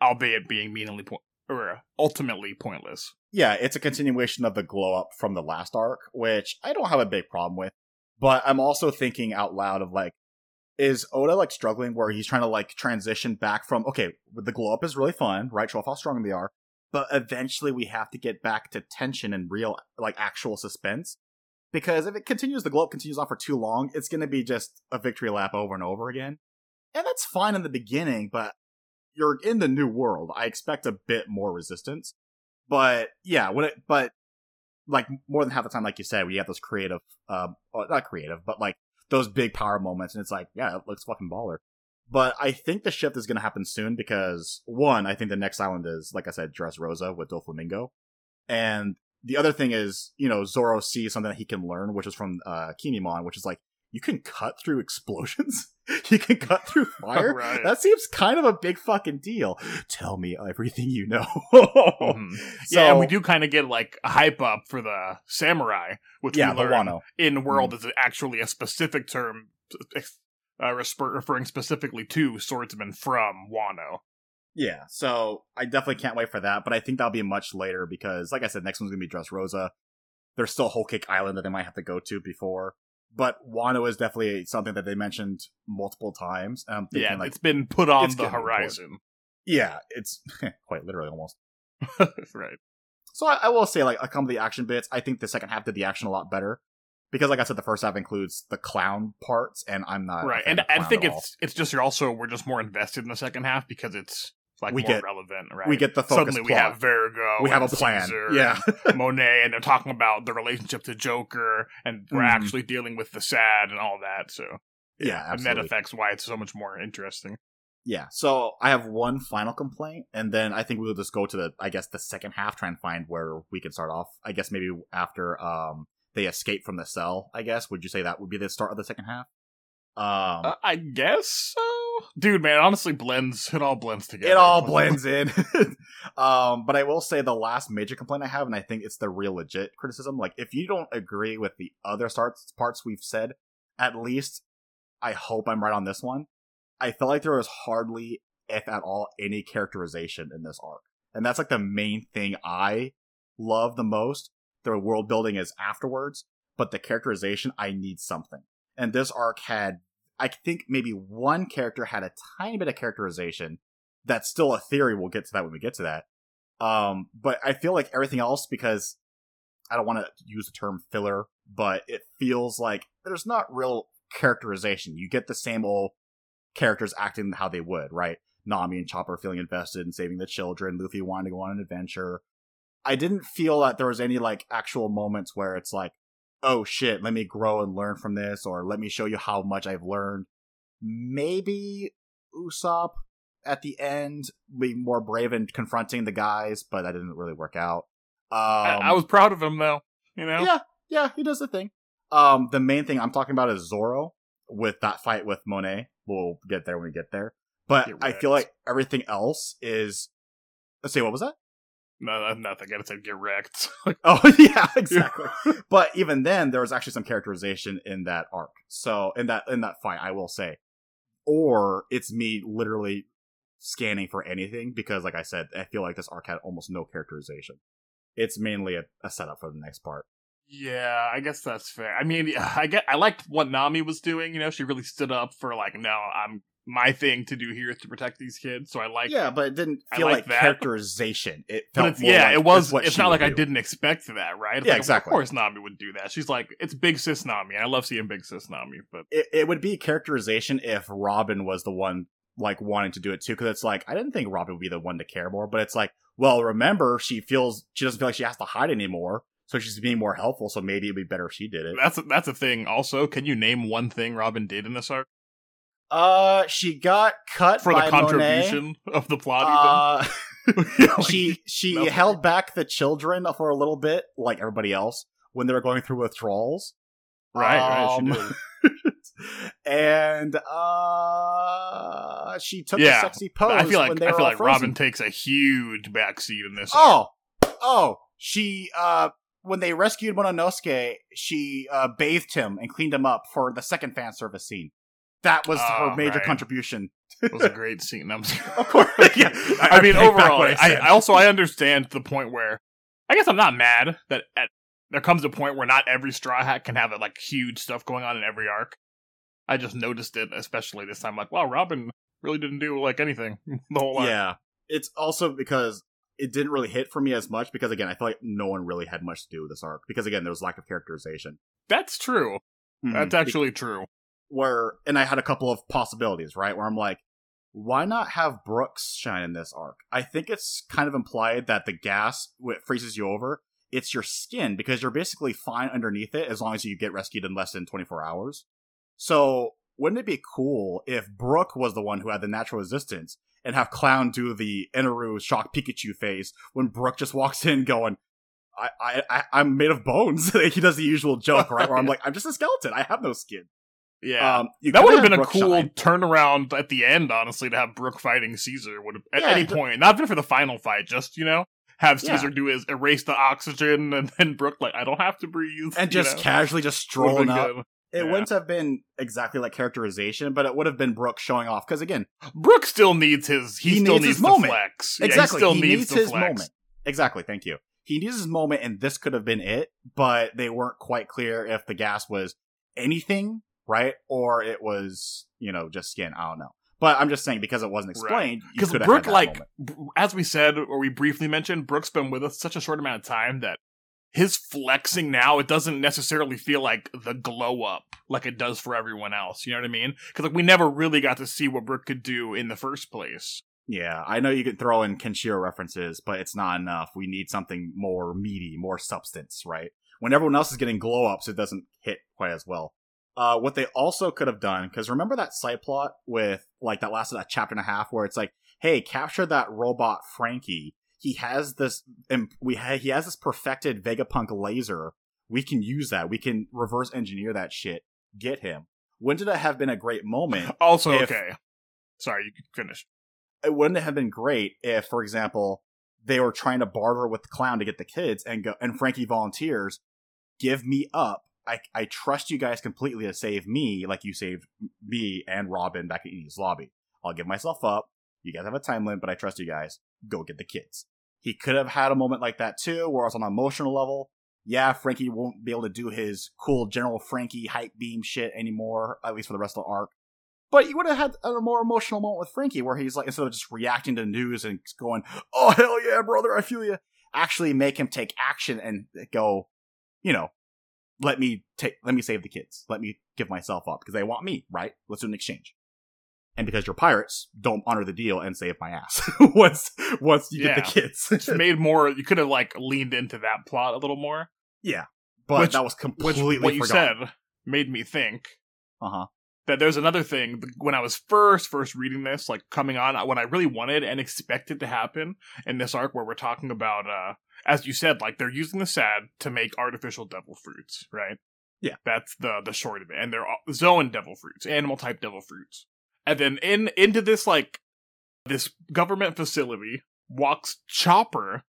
albeit being meaningfully... Po- or ultimately pointless. Yeah, it's a continuation of the glow up from the last arc, which I don't have a big problem with, but I'm also thinking out loud of like, is Oda like struggling where he's trying to like transition back from, okay, the glow up is really fun, right? Show off how strong they are, but eventually we have to get back to tension and real like actual suspense, because if it continues, the glow up continues on for too long, it's going to be just a victory lap over and over again. And that's fine in the beginning, but you're in the new world. I expect a bit more resistance, but yeah, when it, but like more than half the time, like you said, we have those creative, um, not creative, but like those big power moments. And it's like, yeah, it looks fucking baller. But I think the shift is going to happen soon because one, I think the next island is, like I said, Dressrosa with Doflamingo. And the other thing is, you know, Zoro sees something that he can learn, which is from, uh, Kin'emon, which is like, you can cut through explosions? You can cut through fire? Right. That seems kind of a big fucking deal. Tell me everything you know. mm-hmm. so, yeah, and we do kind of get like a hype up for the samurai, which yeah, we learn Wano. in world mm-hmm. is actually a specific term uh, referring specifically to swordsmen from Wano. Yeah, so I definitely can't wait for that, but I think that'll be much later because, like I said, next one's going to be Dressrosa. There's still Whole Cake Island that they might have to go to before. But Wano is definitely something that they mentioned multiple times. And I'm thinking, yeah, like, it's been put on the horizon. Important. Yeah, it's quite literally almost. Right. So I, I will say, like, a couple of the action bits, I think the second half did the action a lot better. Because, like I said, the first half includes the clown parts, and I'm not... Right, and I think it's it's just you're also, we're just more invested in the second half because it's... Like we more get, relevant, right? We get the focus. Suddenly, plot. We have Virgo. We have a plan. Caesar yeah, and Monet, and they're talking about the relationship to Joker, and we're mm. actually dealing with the S A D and all that. So, yeah, yeah and that affects why it's so much more interesting. Yeah. So I have one final complaint, and then I think we'll just go to the, I guess, the second half, try and find where we can start off. I guess maybe after um they escape from the cell. I guess would you say that would be the start of the second half? Um, uh, I guess so. Dude, man, it honestly blends. It all blends together. It all blends in. um, but I will say the last major complaint I have, and I think it's the real legit criticism, like, if you don't agree with the other starts, parts we've said, at least I hope I'm right on this one. I felt like there was hardly, if at all, any characterization in this arc. And that's like the main thing I love the most. The world building is afterwards, but the characterization, I need something. And this arc had, I think maybe one character had a tiny bit of characterization. That's still a theory. We'll get to that when we get to that. Um, but I feel like everything else, because I don't want to use the term filler, but it feels like there's not real characterization. You get the same old characters acting how they would, right? Nami and Chopper feeling invested in saving the children, Luffy wanting to go on an adventure. I didn't feel that there was any like actual moments where it's like, oh shit, let me grow and learn from this, or let me show you how much I've learned. Maybe Usopp at the end, be more brave and confronting the guys, but that didn't really work out. Um, I, I was proud of him, though. You know, yeah, yeah, he does the thing. Um, the main thing I'm talking about is Zoro with that fight with Monet. We'll get there when we get there. But I feel like everything else is. Let's see, what was that? No, nothing. I said get wrecked. Oh yeah, exactly. But even then, there was actually some characterization in that arc. So in that in that fight, I will say, or it's me literally scanning for anything, because like I said, I feel like this arc had almost no characterization. It's mainly a, a setup for the next part. Yeah, I guess that's fair. I mean, I get, I liked what Nami was doing. You know, she really stood up for like, no, I'm my thing to do here is to protect these kids. So I like. Yeah, but it didn't feel like that. Characterization. It felt more yeah, like it was. What it's not like do. I didn't expect that, right? It's yeah, like, exactly. Of course, Nami would do that. She's like, it's Big Sis Nami, and I love seeing Big Sis Nami. But it, it would be characterization if Robin was the one like wanting to do it too, because it's like I didn't think Robin would be the one to care more, but it's like, well, remember, she feels she doesn't feel like she has to hide anymore, so she's being more helpful, so maybe it'd be better if she did it. That's a, that's a thing. Also, can you name one thing Robin did in this arc? Uh, she got cut for by the contribution Monet. Of the plot. Even. Uh, yeah, like, she she nothing. Held back the children for a little bit, like everybody else, when they were going through withdrawals. Right, um, right. She did. And uh, she took yeah, a sexy pose. I feel like when they I feel like frozen. Robin takes a huge backseat in this. Oh, arc. oh, she uh, when they rescued Momonosuke, she uh, bathed him and cleaned him up for the second fan service scene. That was oh, her major right. contribution. It was a great scene. I'm of course, yeah. I, I mean, overall, I, I, I also I understand the point where I guess I'm not mad that at, there comes a point where not every Straw Hat can have like huge stuff going on in every arc. I just noticed it, especially this time. Like, wow, Robin really didn't do like anything the whole arc. Yeah, it's also because it didn't really hit for me as much because, again, I feel like no one really had much to do with this arc because, again, there was lack of characterization. That's true. Mm-hmm. That's actually true. Where and I had a couple of possibilities, right? Where I'm like, why not have Brook shine in this arc? I think it's kind of implied that the gas what freezes you over. It's your skin because you're basically fine underneath it as long as you get rescued in less than twenty-four hours. So wouldn't it be cool if Brook was the one who had the natural resistance and have Clown do the Eneru shock Pikachu phase when Brook just walks in going, I, I, I, I'm made of bones. He does the usual joke, right? Where I'm like, I'm just a skeleton. I have no skin. Yeah. Um, that would have been Brook a cool shine. Turnaround at the end, honestly, to have Brook fighting Caesar would have, at yeah, any just, point. Not even for the final fight, just, you know, have Caesar yeah. do his erase the oxygen and then Brook like, I don't have to breathe. And just know? Casually just strolling up. Good. It yeah. wouldn't have been exactly like characterization, but it would have been Brook showing off. Because again, Brook still needs his he, he still needs, needs his moment. Flex. Exactly, yeah, he still he needs, needs his flex. Moment. Exactly, thank you. He needs his moment, and this could have been it. But they weren't quite clear if the gas was anything, right, or it was you know just skin. I don't know. But I'm just saying because it wasn't explained. Because right. Brook, like moment. As we said or we briefly mentioned, Brook's been with us such a short amount of time that. His flexing now, it doesn't necessarily feel like the glow up like it does for everyone else. You know what I mean? Because like we never really got to see what Brook could do in the first place. Yeah, I know you could throw in Kenshiro references, but it's not enough. We need something more meaty, more substance, right? When everyone else is getting glow ups, it doesn't hit quite as well. Uh, what they also could have done, because remember that side plot with like that lasted a chapter and a half, where it's like, hey, capture that robot Frankie. He has this, and we ha- he has this perfected Vegapunk laser. We can use that. We can reverse engineer that shit. Get him. Wouldn't it have been a great moment? Also, if, okay. Sorry, you can finish. It wouldn't have been great if, for example, they were trying to barter with the Clown to get the kids, and go, and Frankie volunteers, give me up. I, I trust you guys completely to save me like you saved me and Robin back at Edie's lobby. I'll give myself up. You guys have a time limit, but I trust you guys. Go get the kids. He could have had a moment like that too, where it's on an emotional level. Yeah, Frankie won't be able to do his cool General Frankie hype beam shit anymore, at least for the rest of the arc. But you would have had a more emotional moment with Frankie, where he's like, instead of just reacting to news and going, oh, hell yeah, brother, I feel you, actually make him take action and go, you know, let me take, let me save the kids. Let me give myself up, because they want me, right? Let's do an exchange. And because you're pirates, don't honor the deal and save my ass once once you yeah. get the kids. It's made more, you could have like leaned into that plot a little more. Yeah, but which, that was completely which what forgotten. You said made me think. Uh huh. That there's another thing, when I was first, first reading this, like, coming on, what I really wanted and expected to happen in this arc where we're talking about, uh, as you said, like, they're using the S A D to make artificial devil fruits, right? Yeah. That's the the short of it. And they're Zoan devil fruits, animal-type devil fruits. And then in into this, like, this government facility walks Chopper,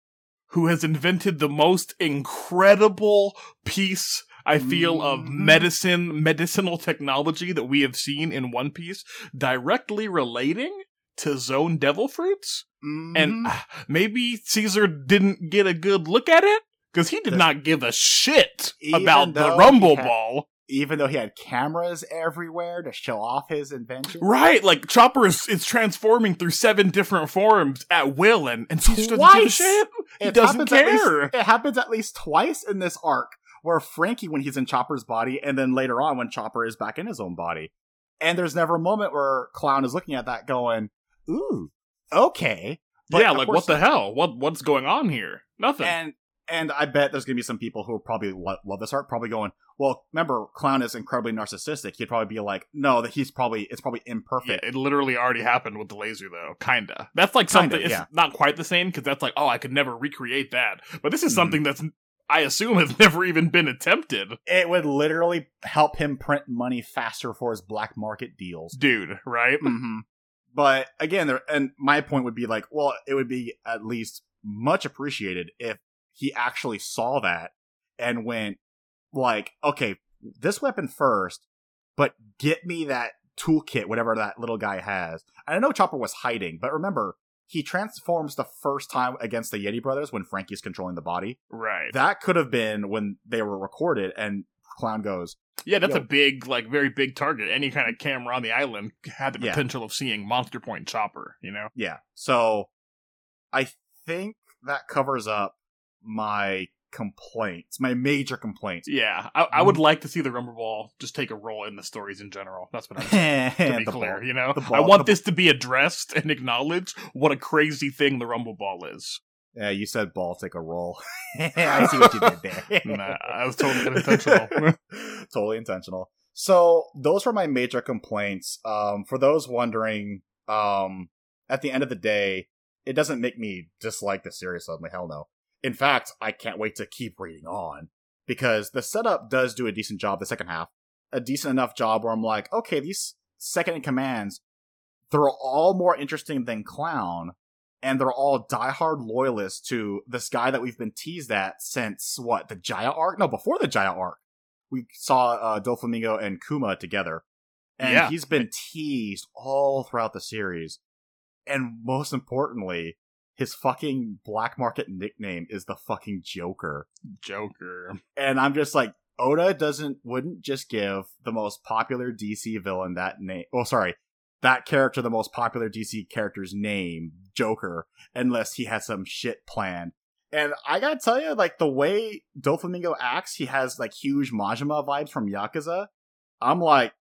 who has invented the most incredible piece I feel of medicine, medicinal technology that we have seen in One Piece, directly relating to Zone Devil Fruits. Mm-hmm. And uh, maybe Caesar didn't get a good look at it, because he did the, not give a shit about the Rumble had, Ball. Even though he had cameras everywhere to show off his invention. Right, like Chopper is, is transforming through seven different forms at will, and, and Caesar doesn't give a shit. He it doesn't care. Least, it happens at least twice in this arc. Where Frankie, when he's in Chopper's body, and then later on when Chopper is back in his own body. And there's never a moment where Clown is looking at that going, ooh, okay. But yeah, like, what the hell? What What's going on here? Nothing. And and I bet there's going to be some people who will probably lo- love this art, probably going, well, remember, Clown is incredibly narcissistic. He'd probably be like, no, that he's probably, it's probably imperfect. Yeah, it literally already happened with the laser, though. Kinda. That's like something, kinda, yeah. It's not quite the same, because that's like, oh, I could never recreate that. But this is something mm. that's... I assume has never even been attempted. It would literally help him print money faster for his black market deals. Dude, right? Mm-hmm. But again, there, and my point would be like, well, it would be at least much appreciated if he actually saw that and went like, okay, this weapon first, but get me that toolkit, whatever that little guy has. And I know Chopper was hiding, but remember, he transforms the first time against the Yeti brothers when Frankie's controlling the body. Right. That could have been when they were recorded and Clown goes... Yeah, that's a big, like, very big target. Any kind of camera on the island had the potential yeah. of seeing Monster Point Chopper, you know? Yeah. So, I think that covers up my complaints, my major complaints. Yeah. I, I would like to see the Rumble Ball just take a role in the stories in general. That's what I'm saying, to be clear, ball, you know? Ball, I want this to be addressed and acknowledged what a crazy thing the Rumble Ball is. Yeah, you said ball take a role. I see what you did there. Nah, I was totally intentional. Totally intentional. So, those were my major complaints. Um, for those wondering, um, at the end of the day, it doesn't make me dislike the series suddenly. Hell no. In fact, I can't wait to keep reading on, because the setup does do a decent job the second half. A decent enough job where I'm like, okay, these second-in-commands, they're all more interesting than Clown, and they're all diehard loyalists to this guy that we've been teased at since, what, the Jaya arc? No, before the Jaya arc. We saw uh, Doflamingo and Kuma together, and yeah. he's been teased all throughout the series. And most importantly... his fucking black market nickname is the fucking Joker. Joker. And I'm just like, Oda doesn't, wouldn't just give the most popular D C villain that name. Oh, sorry. That character, the most popular D C character's name, Joker, unless he has some shit planned. And I gotta tell you, like, the way Doflamingo acts, he has, like, huge Majima vibes from Yakuza. I'm like,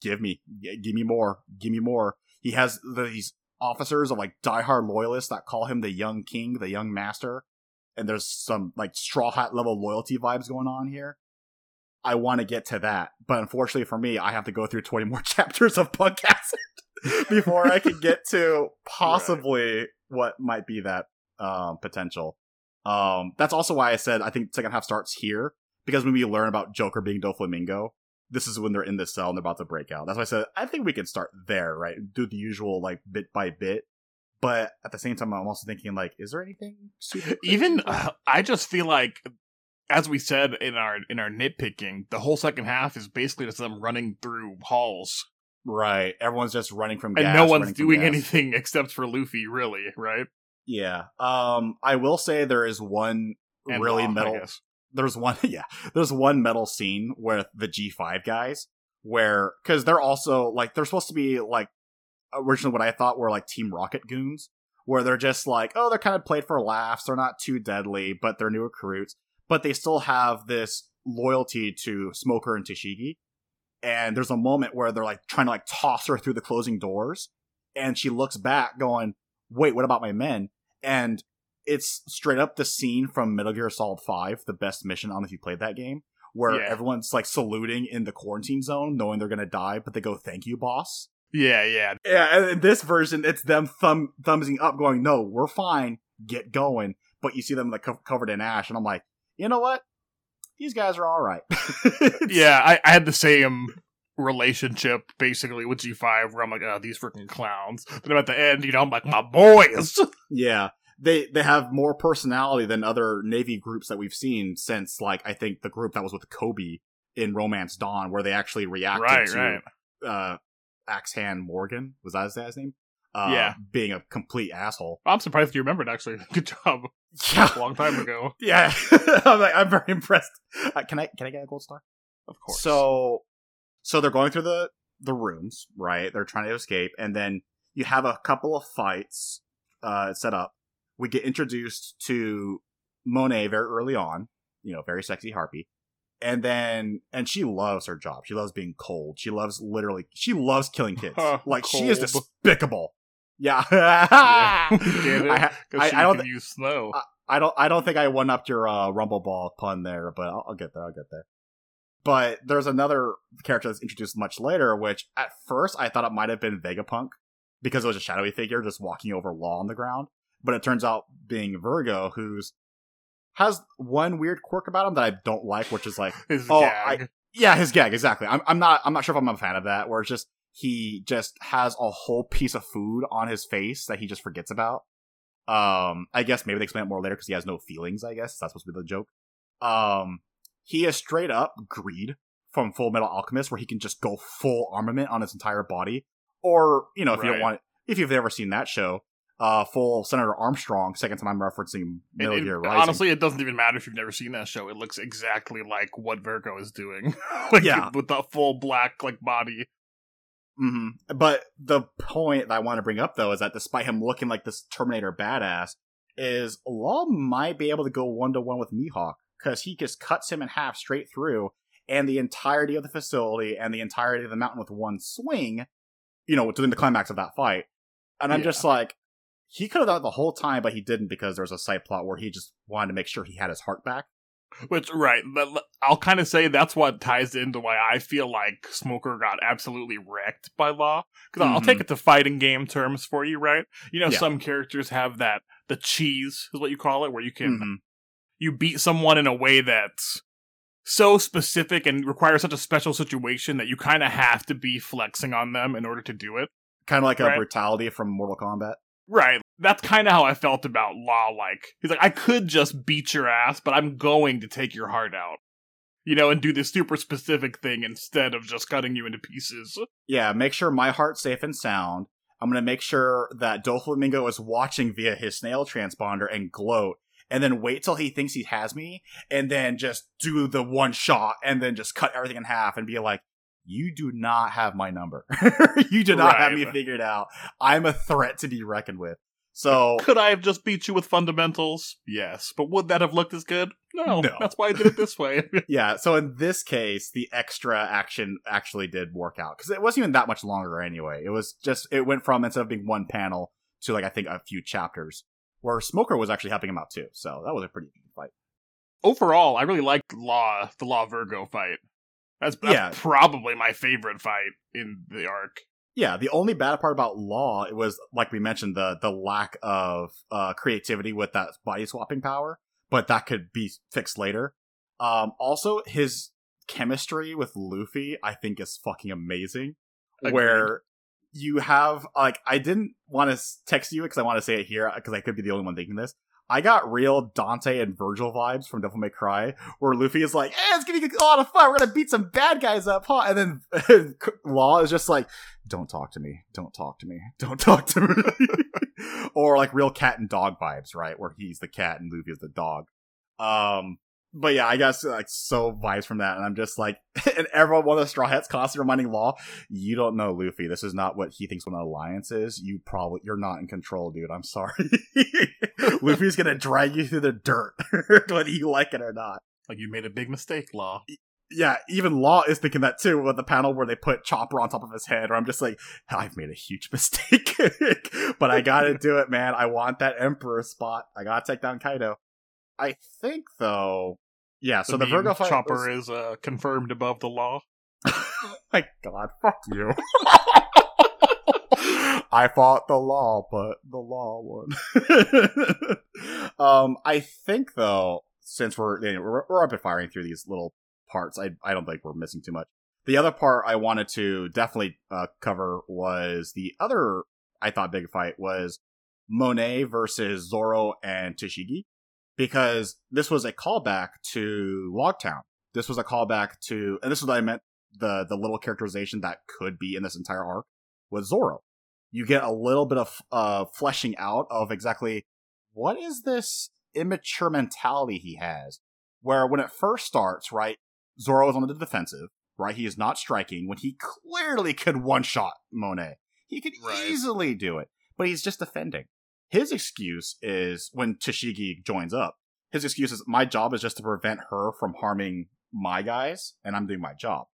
give me, g- give me more, give me more. He has these... officers of like diehard loyalists that call him the young king, the young master, and there's some like straw hat level loyalty vibes going on here. I want to get to that, but unfortunately for me, I have to go through twenty more chapters of Punk Acid before I can get to possibly right. what might be that um, potential. Um, that's also why I said I think the second half starts here, because when we learn about Joker being Doflamingo, this is when they're in the cell and they're about to break out. That's why I said, I think we can start there, right? Do the usual, like, bit by bit. But at the same time, I'm also thinking, like, is there anything super... Even, uh, I just feel like as we said in our in our nitpicking, the whole second half is basically just them running through halls. Right. Everyone's just running from gas. And no one's doing anything except for Luffy, really, right? Yeah. Um, I will say there is one and really Mom, metal... There's one, yeah. There's one metal scene with the G five guys where... Because they're also, like, they're supposed to be, like, originally what I thought were, like, Team Rocket goons. Where they're just like, oh, they're kind of played for laughs. They're not too deadly, but they're new recruits. But they still have this loyalty to Smoker and Tashigi. And there's a moment where they're like trying to like toss her through the closing doors. And she looks back going, wait, what about my men? And it's straight up the scene from Metal Gear Solid five, the best mission. I don't know if you played that game, where yeah. everyone's like saluting in the quarantine zone, knowing they're going to die, but they go, thank you, boss. Yeah, yeah. Yeah, in this version, it's them thumb thumbsing up going, no, we're fine, get going. But you see them like co- covered in ash, and I'm like, you know what? These guys are all right. Yeah, I, I had the same relationship, basically, with G five, where I'm like, oh, these freaking clowns. But then at the end, you know, I'm like, my boys! Yeah, they they have more personality than other Navy groups that we've seen since, like, I think the group that was with Kobe in Romance Dawn, where they actually reacted right, to right. Uh, Axe Hand Morgan, was that his dad's name? Uh, yeah. Being a complete asshole. I'm surprised you remembered, actually. Good job. Yeah. A long time ago. Yeah. I'm, like, I'm very impressed. Uh, can I can I get a gold star? Of course. So so they're going through the, the rooms, right? They're trying to escape. And then you have a couple of fights uh, set up. We get introduced to Monet very early on. You know, very sexy harpy. And then, and she loves her job. She loves being cold. She loves literally, she loves killing kids. Like, cold. She is despicable. Yeah, yeah. Get it? I, I, I don't th- use snow. I, I don't. I don't think I won up your uh, rumble ball pun there, but I'll, I'll get there. I'll get there. But there's another character that's introduced much later, which at first I thought it might have been Vegapunk because it was a shadowy figure just walking over Law on the ground. But it turns out being Virgo, who's has one weird quirk about him that I don't like, which is like his oh, gag. I, yeah, his gag exactly. I'm, I'm not. I'm not sure if I'm a fan of that. Where it's just. He just has a whole piece of food on his face that he just forgets about. Um, I guess maybe they explain it more later because he has no feelings, I guess. That's supposed to be the joke. Um, he is straight up Greed from Full Metal Alchemist, where he can just go full armament on his entire body. Or, you know, if right. you don't want it, if you've ever seen that show, uh, full Senator Armstrong, second time I'm referencing Metal Gear Rising. Honestly, it doesn't even matter if you've never seen that show. It looks exactly like what Virgo is doing. Like, yeah. With the full black, like, body. Mm-hmm. But the point that I want to bring up, though, is that despite him looking like this Terminator badass, is Law might be able to go one-to-one with Mihawk, because he just cuts him in half straight through, and the entirety of the facility and the entirety of the mountain with one swing, you know, during the climax of that fight. And I'm yeah. just like, he could have done it the whole time, but he didn't, because there was a side plot where he just wanted to make sure he had his heart back. Which, right, I'll kind of say that's what ties into why I feel like Smoker got absolutely wrecked by Law. Because mm-hmm. I'll take it to fighting game terms for you, right? You know, yeah. some characters have that, the cheese is what you call it, where you can, mm-hmm. you beat someone in a way that's so specific and requires such a special situation that you kind of have to be flexing on them in order to do it. Kind of like right? a brutality from Mortal Kombat. Right. That's kind of how I felt about Law. Like, he's like, I could just beat your ass, but I'm going to take your heart out, you know, and do this super specific thing instead of just cutting you into pieces. Yeah, make sure my heart's safe and sound. I'm going to make sure that Doflamingo is watching via his snail transponder and gloat, and then wait till he thinks he has me, and then just do the one shot, and then just cut everything in half and be like, you do not have my number. You do not right. have me figured out. I'm a threat to be reckoned with. So could I have just beat you with fundamentals? Yes. But would that have looked as good? No. no. That's why I did it this way. Yeah. So in this case, the extra action actually did work out, because it wasn't even that much longer anyway. It was just, it went from, instead of being one panel to, like, I think a few chapters, where Smoker was actually helping him out too. So that was a pretty good fight. Overall, I really liked Law, the Law Virgo fight. That's, that's yeah. probably my favorite fight in the arc. Yeah, the only bad part about Law, it was, like we mentioned, the the lack of uh, creativity with that body-swapping power, but that could be fixed later. Um, also, his chemistry with Luffy, I think, is fucking amazing. Agreed. Where you have, like, I didn't want to text you it because I want to say it here, because I could be the only one thinking this. I got real Dante and Virgil vibes from Devil May Cry, where Luffy is like, eh, it's gonna be a lot of fun, we're gonna beat some bad guys up, huh? And then Law is just like, don't talk to me, don't talk to me, don't talk to me. Or like real cat and dog vibes, right? Where he's the cat and Luffy is the dog. Um, but yeah, I got like so vibes from that, and I'm just like, and everyone, one of the Straw Hats constantly reminding Law, you don't know Luffy, this is not what he thinks an alliance is, you probably, you're not in control, dude, I'm sorry. Luffy's gonna drag you through the dirt, whether you like it or not. Like, you made a big mistake, Law. Yeah, even Law is thinking that too, with the panel where they put Chopper on top of his head, where I'm just like, I've made a huge mistake. But I gotta do it, man, I want that Emperor spot, I gotta take down Kaido. I think, though, yeah, so the, the Virgo fight Chopper was... is uh, confirmed above the law. My god, fuck you. I fought the law, but the law won. um, I think, though, since we're, we're, we're up and firing through these little parts, I, I don't think we're missing too much. The other part I wanted to definitely uh, cover was the other, I thought, big fight was Monet versus Zoro and Tashigi. Because this was a callback to Logtown. This was a callback to, and this is what I meant, the, the little characterization that could be in this entire arc with Zoro. You get a little bit of uh, fleshing out of exactly what is this immature mentality he has. Where when it first starts, right, Zoro is on the defensive, right? He is not striking when he clearly could one-shot Monet. He could right. easily do it, but he's just defending. His excuse is, when Tashigi joins up, his excuse is, my job is just to prevent her from harming my guys, and I'm doing my job.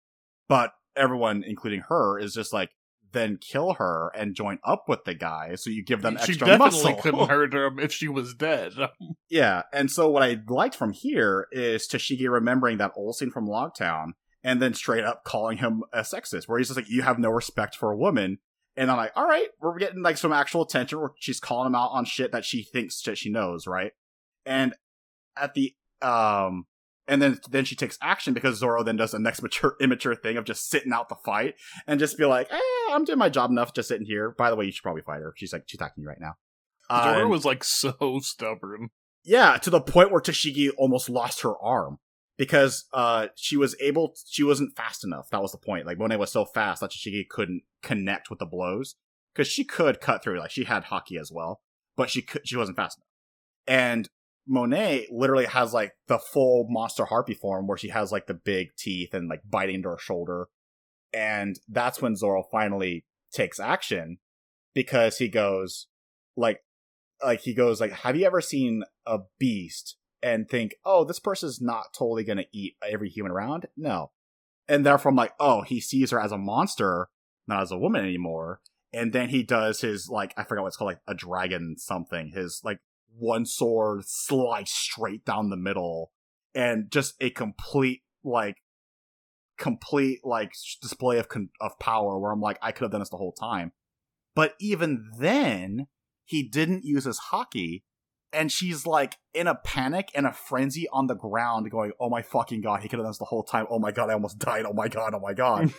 But everyone, including her, is just like, then kill her and join up with the guys, so you give them she extra muscle. She definitely couldn't hurt her if she was dead. Yeah, and so what I liked from here is Tashigi remembering that old scene from Logtown, and then straight up calling him a sexist, where he's just like, you have no respect for a woman. And I'm like, all right, we're getting like some actual attention where she's calling him out on shit that she thinks that she knows, right? And at the, um, and then then she takes action because Zoro then does the next mature, immature thing of just sitting out the fight and just be like, eh, I'm doing my job enough just sitting here. By the way, you should probably fight her. She's like, she's attacking you right now. Um, Zoro was like so stubborn. Yeah, to the point where Tashigi almost lost her arm. Because uh, she was able, to, she wasn't fast enough. That was the point. Like, Monet was so fast that she couldn't connect with the blows. Because she could cut through. Like, she had haki as well. But she could, she wasn't fast enough. And Monet literally has, like, the full monster harpy form where she has, like, the big teeth and, like, biting into her shoulder. And that's when Zoro finally takes action. Because he goes, like, like he goes, like, have you ever seen a beast and think, oh, this person's not totally going to eat every human around? No. And therefore, I'm like, oh, he sees her as a monster, not as a woman anymore. And then he does his, like, I forgot what it's called, like, a dragon something. His, like, one sword slice straight down the middle. And just a complete, like, complete, like, display of con- of power where I'm like, I could have done this the whole time. But even then, he didn't use his haki. And she's, like, in a panic and a frenzy on the ground going, oh my fucking god, he could have done this the whole time. Oh my god, I almost died. Oh my god, oh my god.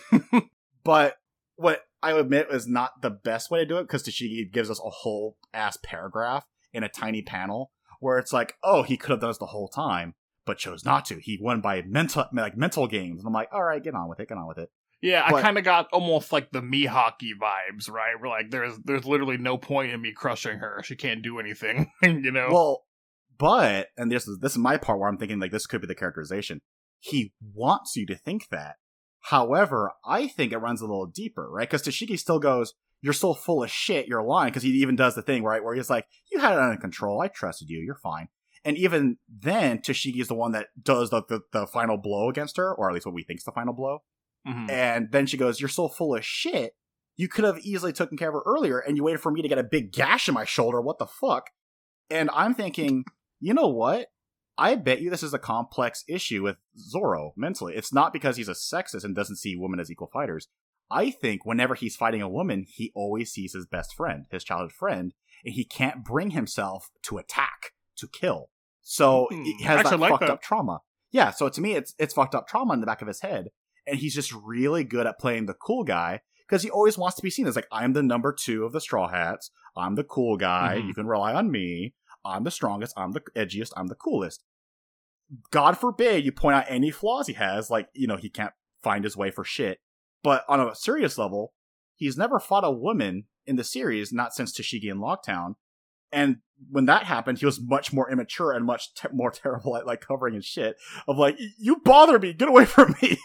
But what I admit is not the best way to do it, because Tashigi gives us a whole ass paragraph in a tiny panel where it's like, oh, he could have done this the whole time, but chose not to. He won by mental like mental games. And I'm like, all right, get on with it, get on with it. Yeah, but I kind of got almost like the Mihaki vibes, right? We're like, there's there's literally no point in me crushing her. She can't do anything, you know? Well, but, and this is, this is my part where I'm thinking, like, this could be the characterization. He wants you to think that. However, I think it runs a little deeper, right? Because Tashigi still goes, you're so full of shit, you're lying. Because he even does the thing, right, where he's like, you had it under control, I trusted you, you're fine. And even then, Tashigi is the one that does the, the, the final blow against her, or at least what we think is the final blow. Mm-hmm. And then she goes, you're so full of shit, you could have easily taken care of her earlier, and you waited for me to get a big gash in my shoulder, what the fuck? And I'm thinking, you know what? I bet you this is a complex issue with Zoro, mentally. It's not because he's a sexist and doesn't see women as equal fighters. I think whenever he's fighting a woman, he always sees his best friend, his childhood friend, and he can't bring himself to attack, to kill. So mm-hmm. he has Actually, that like fucked that. up trauma. Yeah, so to me, it's it's fucked up trauma in the back of his head. And he's just really good at playing the cool guy because he always wants to be seen as like, I'm the number two of the Straw Hats. I'm the cool guy. Mm-hmm. You can rely on me. I'm the strongest, I'm the edgiest, I'm the coolest. God forbid you point out any flaws he has, like, you know, he can't find his way for shit. But on a serious level, he's never fought a woman in the series, not since Tashigi and Logtown. And when that happened, he was much more immature and much te- more terrible at, like, covering his shit. Of, like, you bother me, get away from me!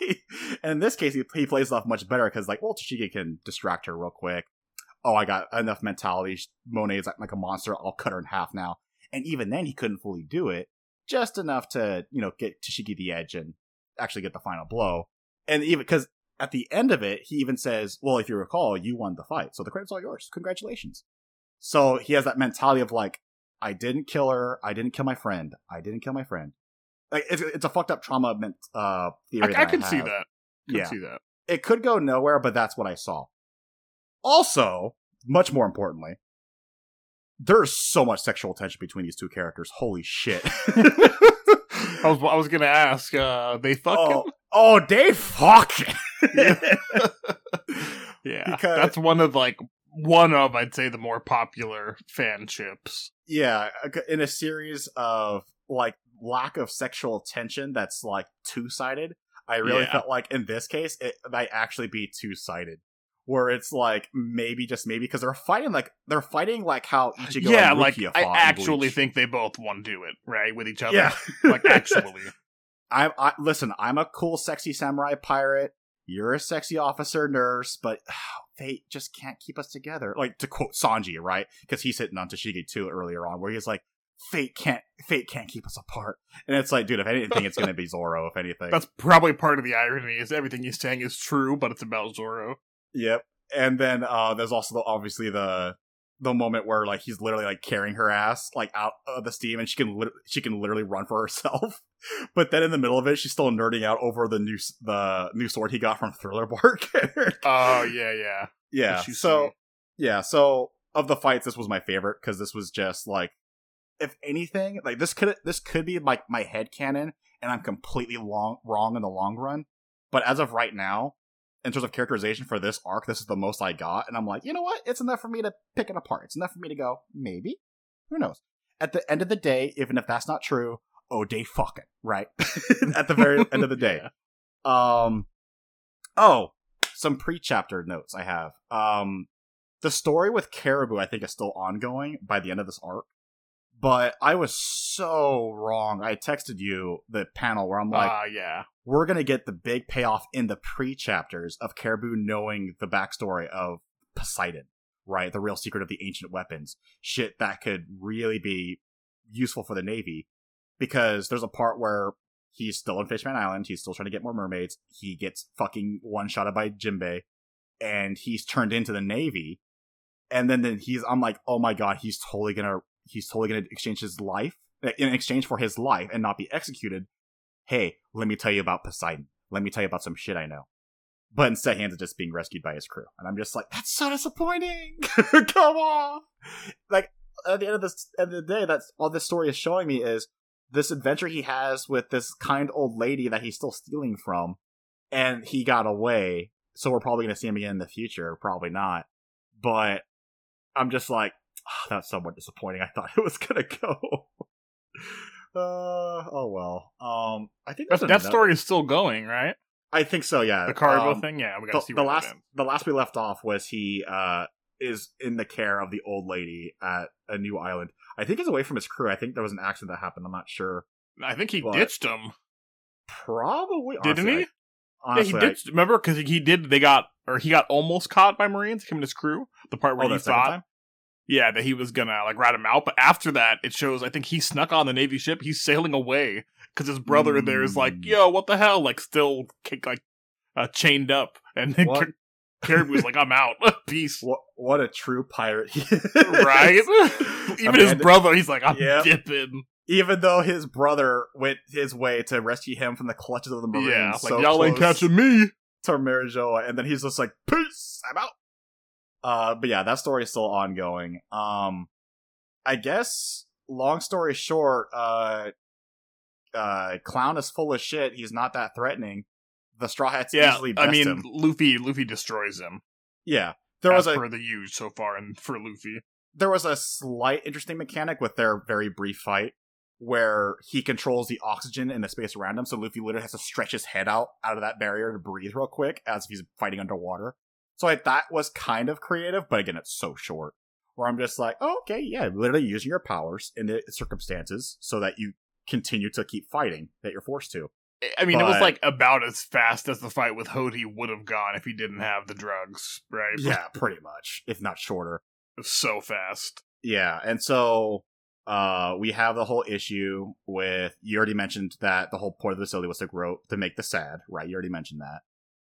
And in this case, he, he plays off much better, because, like, well, Tashigi can distract her real quick. Oh, I got enough mentality. Monet's like, like a monster, I'll cut her in half now. And even then, he couldn't fully do it. Just enough to, you know, get Tashigi the edge and actually get the final blow. And even, because at the end of it, he even says, well, if you recall, you won the fight, so the credit's all yours. Congratulations. So he has that mentality of, like, I didn't kill her. I didn't kill my friend. I didn't kill my friend. Like, it's, it's a fucked up trauma ment- uh, theory. I, I can I see that. I can yeah. see that. It could go nowhere, but that's what I saw. Also, much more importantly, there's so much sexual tension between these two characters. Holy shit. I was I was going to ask, uh, they fucking? Oh, oh they fucking. Yeah. Yeah. Because that's one of, like, one of, I'd say, the more popular fanships. Yeah, in a series of, like, lack of sexual tension that's, like, two-sided, I really yeah. felt like, in this case, it might actually be two-sided. Where it's like, maybe, just maybe, because they're fighting like, they're fighting like how Ichigo yeah, and Rukia fought. Yeah, like, I actually think they both want to do it, right? With each other. Yeah. Like, actually. I, I Listen, I'm a cool, sexy samurai pirate. You're a sexy officer nurse, but oh, they just can't keep us together. Like, to quote Sanji, right? Because he's hitting on Tashigi too earlier on, where he's like, Fate can't fate can't keep us apart. And it's like, dude, if anything, it's going to be Zoro, if anything. That's probably part of the irony, is everything he's saying is true, but it's about Zoro. Yep. And then uh, there's also the, obviously the the moment where, like, he's literally, like, carrying her ass, like, out of the steam, and she can lit- she can literally run for herself. But then in the middle of it, she's still nerding out over the new the new sword he got from Thriller Bark. Oh, yeah, yeah. Yeah. So, yeah. So of the fights, this was my favorite, because this was just, like, if anything, like, this could this could be, like, my, my headcanon, and I'm completely long, wrong in the long run. But as of right now, in terms of characterization for this arc, this is the most I got. And I'm like, you know what? It's enough for me to pick it apart. It's enough for me to go, maybe? Who knows? At the end of the day, even if that's not true, oh, they fucking, right? At the very end of the day. Yeah. Um, oh, some pre-chapter notes I have. Um, the story with Caribou, I think, is still ongoing by the end of this arc. But I was so wrong. I texted you the panel where I'm like, uh, yeah. we're going to get the big payoff in the pre-chapters of Caribou knowing the backstory of Poseidon, right? The real secret of the ancient weapons. Shit that could really be useful for the Navy, because there's a part where he's still in Fishman Island. He's still trying to get more mermaids. He gets fucking one-shotted by Jinbei, and he's turned into the Navy. And then, then he's, I'm like, oh my God, he's totally going to He's totally going to exchange his life in exchange for his life and not be executed. Hey, let me tell you about Poseidon. Let me tell you about some shit I know. But instead, he ends up just being rescued by his crew. And I'm just like, that's so disappointing. Come on. Like, at the end of this end of the day, that's all this story is showing me, is this adventure he has with this kind old lady that he's still stealing from. And he got away. So we're probably going to see him again in the future. Probably not. But I'm just like, oh, that's somewhat disappointing. I thought it was gonna go. uh, oh well. Um, I think that another... story is still going, right? I think so. Yeah, the Caribou um, thing. Yeah, we gotta the, see the last. The last we left off was he uh is in the care of the old lady at a new island. I think he's away from his crew. I think there was an accident that happened. I'm not sure. I think he but ditched him. Probably didn't honestly, he? I, honestly, yeah, he ditched. I... Remember, because he did. They got or he got almost caught by Marines. Him and his crew. The part where oh, he thought. Yeah, that he was gonna, like, rat him out, but after that, it shows, I think he snuck on the Navy ship, he's sailing away, because his brother mm. there is like, yo, what the hell, like, still, like, uh, chained up, and then Car- Caribou's like, I'm out, peace. What, what a true pirate he is. Right? Even Amanda, his brother, he's like, I'm yep. dipping. Even though his brother went his way to rescue him from the clutches of the Marines. Yeah, like, so y'all ain't catching me! To Marijoa, and then he's just like, peace, I'm out! Uh, but yeah, that story is still ongoing. Um, I guess, long story short, uh, uh, Clown is full of shit. He's not that threatening. The Straw Hats yeah, easily best I mean, him. Luffy, Luffy destroys him. Yeah. There was a, for the use so far and for Luffy. there was a slight interesting mechanic with their very brief fight where he controls the oxygen in the space around him, so Luffy literally has to stretch his head out out of that barrier to breathe real quick as if he's fighting underwater. So I thought was kind of creative, but again, it's so short. Where I'm just like, oh, okay, yeah, literally using your powers in the circumstances so that you continue to keep fighting that you're forced to. I mean, but, it was like about as fast as the fight with Hody would have gone if he didn't have the drugs, right? Yeah, pretty much, if not shorter. So fast. Yeah, and so uh, we have the whole issue with, you already mentioned that the whole point of the facility was to grow, to make the sad, right? You already mentioned that.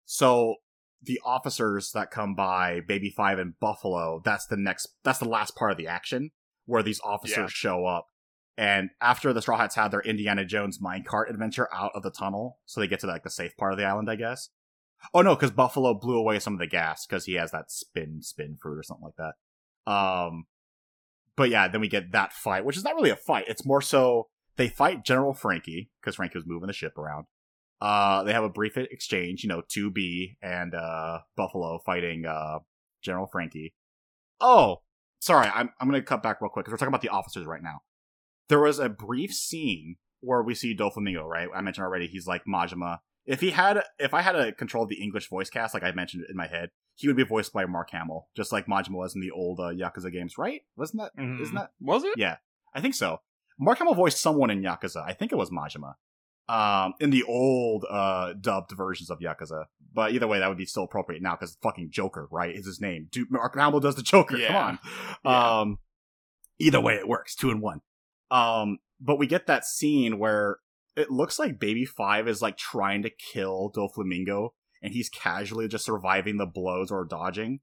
So the officers that come by, Baby Five and Buffalo, that's the next, that's the last part of the action where these officers yeah. show up. And after the Straw Hats had their Indiana Jones minecart adventure out of the tunnel, so they get to like the safe part of the island, I guess. Oh no, because Buffalo blew away some of the gas because he has that spin, spin fruit or something like that. Um, but yeah, then we get that fight, which is not really a fight. It's more so they fight General Frankie because Frankie was moving the ship around. Uh, they have a brief exchange, you know, two B and uh, Buffalo fighting uh, General Frankie. Oh, sorry, I'm I'm gonna cut back real quick because we're talking about the officers right now. There was a brief scene where we see Doflamingo, right? I mentioned already, he's like Majima. If he had, if I had a control of the English voice cast, like I mentioned in my head, he would be voiced by Mark Hamill, just like Majima was in the old uh, Yakuza games, right? Wasn't that? Mm. Isn't that? Was it? Yeah, I think so. Mark Hamill voiced someone in Yakuza. I think it was Majima. Um, in the old uh dubbed versions of Yakuza, but either way, that would be still appropriate now because fucking Joker, right? Is his name? Dude, Mark Hamill does the Joker. Yeah. Come on. Yeah. Um, either way, it works. Two in one. Um, but we get that scene where it looks like Baby Five is like trying to kill Doflamingo and he's casually just surviving the blows or dodging.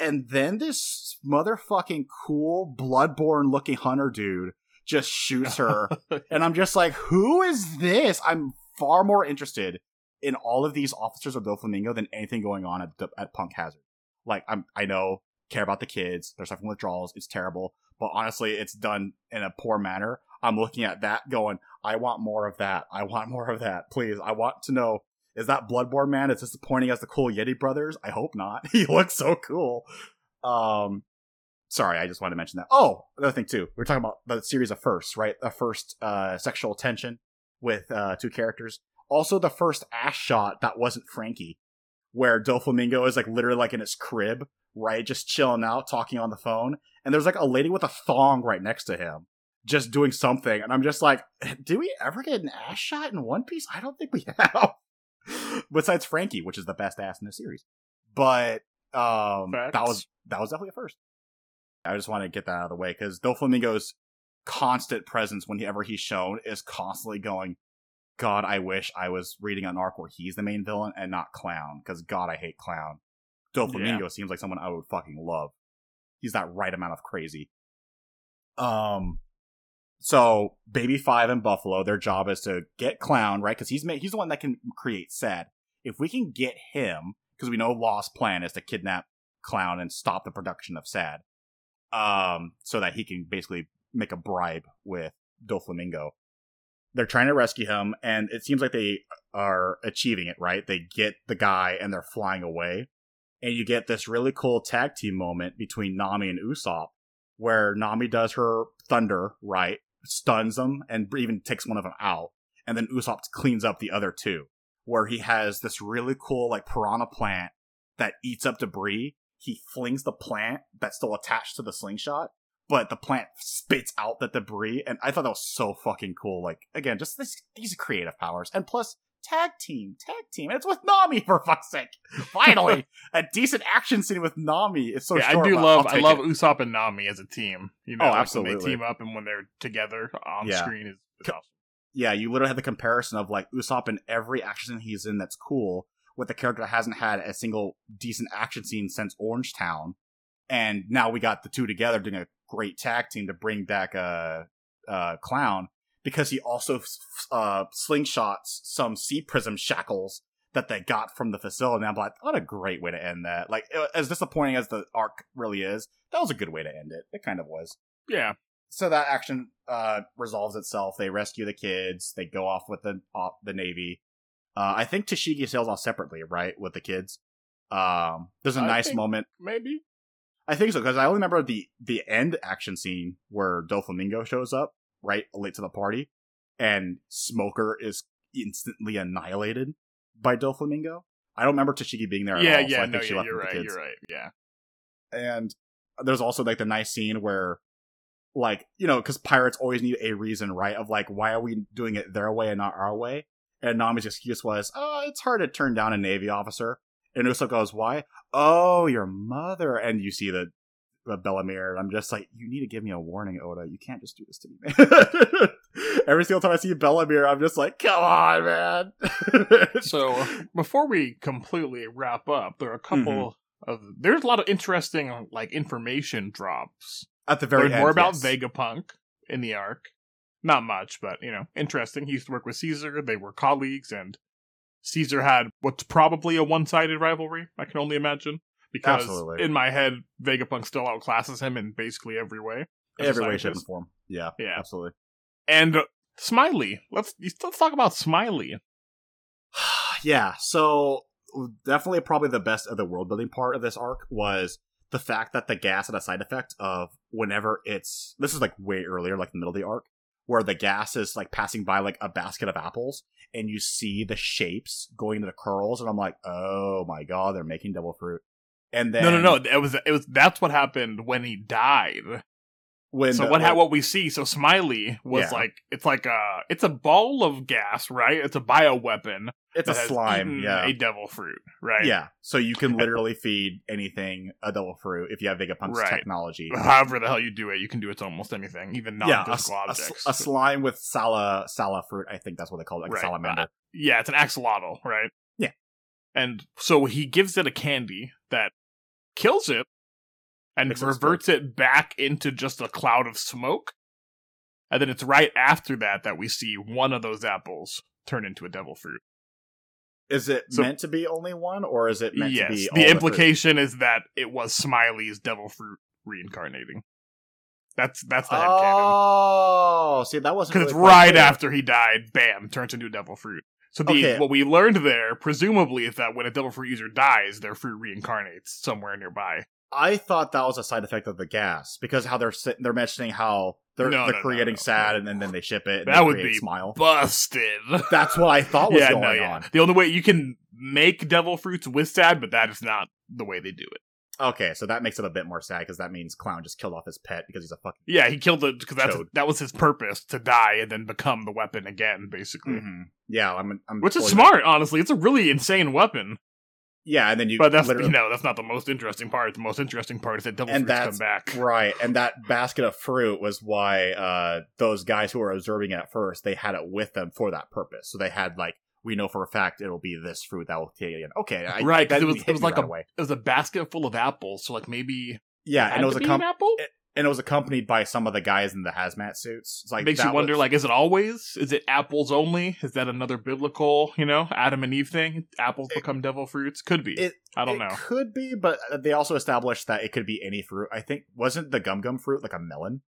And then this motherfucking cool Bloodborne looking hunter dude just shoots her. And I'm just like, who is this? I'm far more interested in all of these officers of Doflamingo than anything going on at, at Punk Hazard. Like, I'm, I know, care about the kids. They're suffering withdrawals. It's terrible. But honestly, it's done in a poor manner. I'm looking at that going, I want more of that. I want more of that. Please. I want to know, is that Bloodborne man as disappointing as the cool Yeti brothers? I hope not. He looks so cool. Um, sorry, I just wanted to mention that. Oh, another thing too. We were talking about the series of firsts, right? The first uh, sexual tension with uh, two characters. Also the first ass shot that wasn't Frankie, where Doflamingo is like literally like in his crib, right? Just chilling out, talking on the phone. And there's like a lady with a thong right next to him, just doing something. And I'm just like, did we ever get an ass shot in One Piece? I don't think we have. Besides Frankie, which is the best ass in the series. But um, that was that was definitely a first. I just want to get that out of the way because Doflamingo's constant presence whenever he's shown is constantly going, God, I wish I was reading an arc where he's the main villain and not Clown, because God, I hate Clown. Doflamingo yeah. seems like someone I would fucking love. He's that right amount of crazy. Um, so Baby Five and Buffalo, their job is to get Clown, right? Because he's ma- he's the one that can create S A D. If we can get him, because we know Law's plan is to kidnap Clown and stop the production of S A D, um, so that he can basically make a bribe with Doflamingo. They're trying to rescue him, and it seems like they are achieving it, right? They get the guy, and they're flying away. And you get this really cool tag team moment between Nami and Usopp, where Nami does her thunder, right? Stuns them and even takes one of them out. And then Usopp cleans up the other two, where he has this really cool, like, piranha plant that eats up debris. He flings the plant that's still attached to the slingshot, but the plant spits out the debris. And I thought that was so fucking cool. Like, again, just this, these creative powers. And plus, Tag team, tag team. And it's with Nami, for fuck's sake. Finally, a decent action scene with Nami. It's so yeah, short. I do love, I love it. Usopp and Nami as a team. You know, oh, like absolutely. When they team up and when they're together on yeah. screen is awesome. Yeah, you literally have the comparison of like Usopp in every action scene he's in that's cool with the character that hasn't had a single decent action scene since Orangetown. And now we got the two together doing a great tag team to bring back a uh, uh, Clown. Because he also uh, slingshots some sea prism shackles that they got from the facility. And I'm like, what a great way to end that. Like, as disappointing as the arc really is, that was a good way to end it. It kind of was. Yeah. So that action uh, resolves itself. They rescue the kids. They go off with the uh, the Navy. Uh, I think Tashigi sails off separately, right, with the kids? Um, there's a I nice moment. Maybe. I think so, because I only remember the, the end action scene where Doflamingo shows up, right, late to the party, and Smoker is instantly annihilated by Doflamingo. I don't remember Tashigi being there at yeah, all, yeah, so I no, think she yeah, left you're with right, the kids. You're right, yeah. And there's also, like, the nice scene where, like, you know, because pirates always need a reason, right, of, like, why are we doing it their way and not our way? And Nami's excuse was, oh, it's hard to turn down a Navy officer. And Usopp goes, why? Oh, your mother. And you see the, the Bellemere. I'm just like, you need to give me a warning, Oda. You can't just do this to me. Every single time I see Bellemere, I'm just like, come on, man. So before we completely wrap up, there are a couple mm-hmm. of, there's a lot of interesting like information drops. At the very end, more about yes. Vegapunk in the arc. Not much, but, you know, interesting. He used to work with Caesar. They were colleagues, and Caesar had what's probably a one-sided rivalry, I can only imagine. Because Absolutely. in my head, Vegapunk still outclasses him in basically every way. Every way, shape, and form. Yeah, yeah, absolutely. And uh, Smiley. Let's let's talk about Smiley. Yeah, so definitely probably the best of the world-building part of this arc was the fact that the gas had a side effect of whenever it's... This is, like, way earlier, like, the middle of the arc, where the gas is, like, passing by, like, a basket of apples, and you see the shapes going into the curls, and I'm like, oh my god, they're making double fruit. And then... No, no, no, it was, it was, that's what happened when he died. When so the, what, like, what we see, so Smiley was, yeah. like, it's like a, it's a ball of gas, right? It's a bioweapon. It's a slime, yeah. a devil fruit, right? Yeah, so you can literally feed anything a devil fruit if you have Vegapunk's right. technology. However the hell you do it, you can do it to almost anything, even non-physical yeah, objects. A, a slime with sala, sala fruit, I think that's what they call it, like right. a salamander. Uh, yeah, it's an axolotl, right? Yeah. And so he gives it a candy that kills it and it's reverts it back into just a cloud of smoke. And then it's right after that that we see one of those apples turn into a devil fruit. Is it so, meant to be only one, or is it meant yes, to be all the Yes, the implication fruit? Is that it was Smiley's devil fruit reincarnating. That's that's the headcanon. Oh, see, that wasn't... Because really it's right clear. After he died, bam, turns into a devil fruit. So the, okay. what we learned there, presumably, is that when a devil fruit user dies, their fruit reincarnates somewhere nearby. I thought that was a side effect of the gas, because how they're they're mentioning how they're, no, they're no, creating no, no, S A D no. and then, then they ship it. And that would be Smile. Busted. That's what I thought was yeah, going no, yeah. on. The only way you can make devil fruits with S A D, but that is not the way they do it. Okay, so that makes it a bit more sad because that means Clown just killed off his pet because he's a fucking... Yeah, he killed it because that's that was his purpose, to die and then become the weapon again, basically. Mm-hmm. Yeah, I'm, I'm which is smart, honestly. It's a really insane weapon. Yeah, and then you... But that's, literally... you know, that's not the most interesting part. The most interesting part is that devil fruits come back. Right, and that basket of fruit was why uh, those guys who were observing it at first, they had it with them for that purpose. So they had, like, we know for a fact it'll be this fruit that will kill you. Okay, I, right, because it was, it was like right a away. It was a basket full of apples, so, like, maybe... Yeah, it and it was a com- an apple? It, and it was accompanied by some of the guys in the hazmat suits. It's like, it makes you wonder, was... like, is it always? Is it apples only? Is that another biblical, you know, Adam and Eve thing? Apples it, become devil fruits? Could be. It, I don't it know. It could be, but they also established that it could be any fruit. I think, wasn't the gum gum fruit like a melon?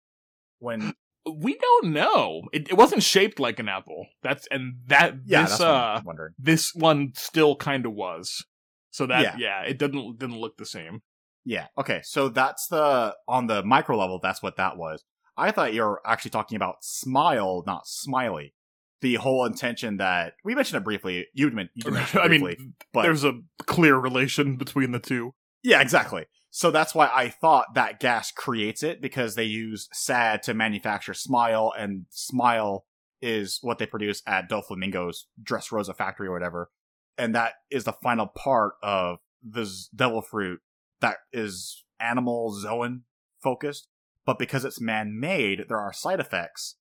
When We don't know. It, it wasn't shaped like an apple. That's And that yeah, this uh, this one still kind of was. So that, yeah, yeah it didn't didn't look the same. Yeah, okay, so that's the, on the micro level, that's what that was. I thought you were actually talking about Smile, not Smiley. The whole intention that, we mentioned it briefly, you mentioned it briefly. I mean, but, there's a clear relation between the two. Yeah, exactly. So that's why I thought that gas creates it, because they use S A D to manufacture Smile, and Smile is what they produce at Doflamingo's Dressrosa factory or whatever. And that is the final part of this devil fruit that is animal zoan focused, but because it's man-made, there are side effects,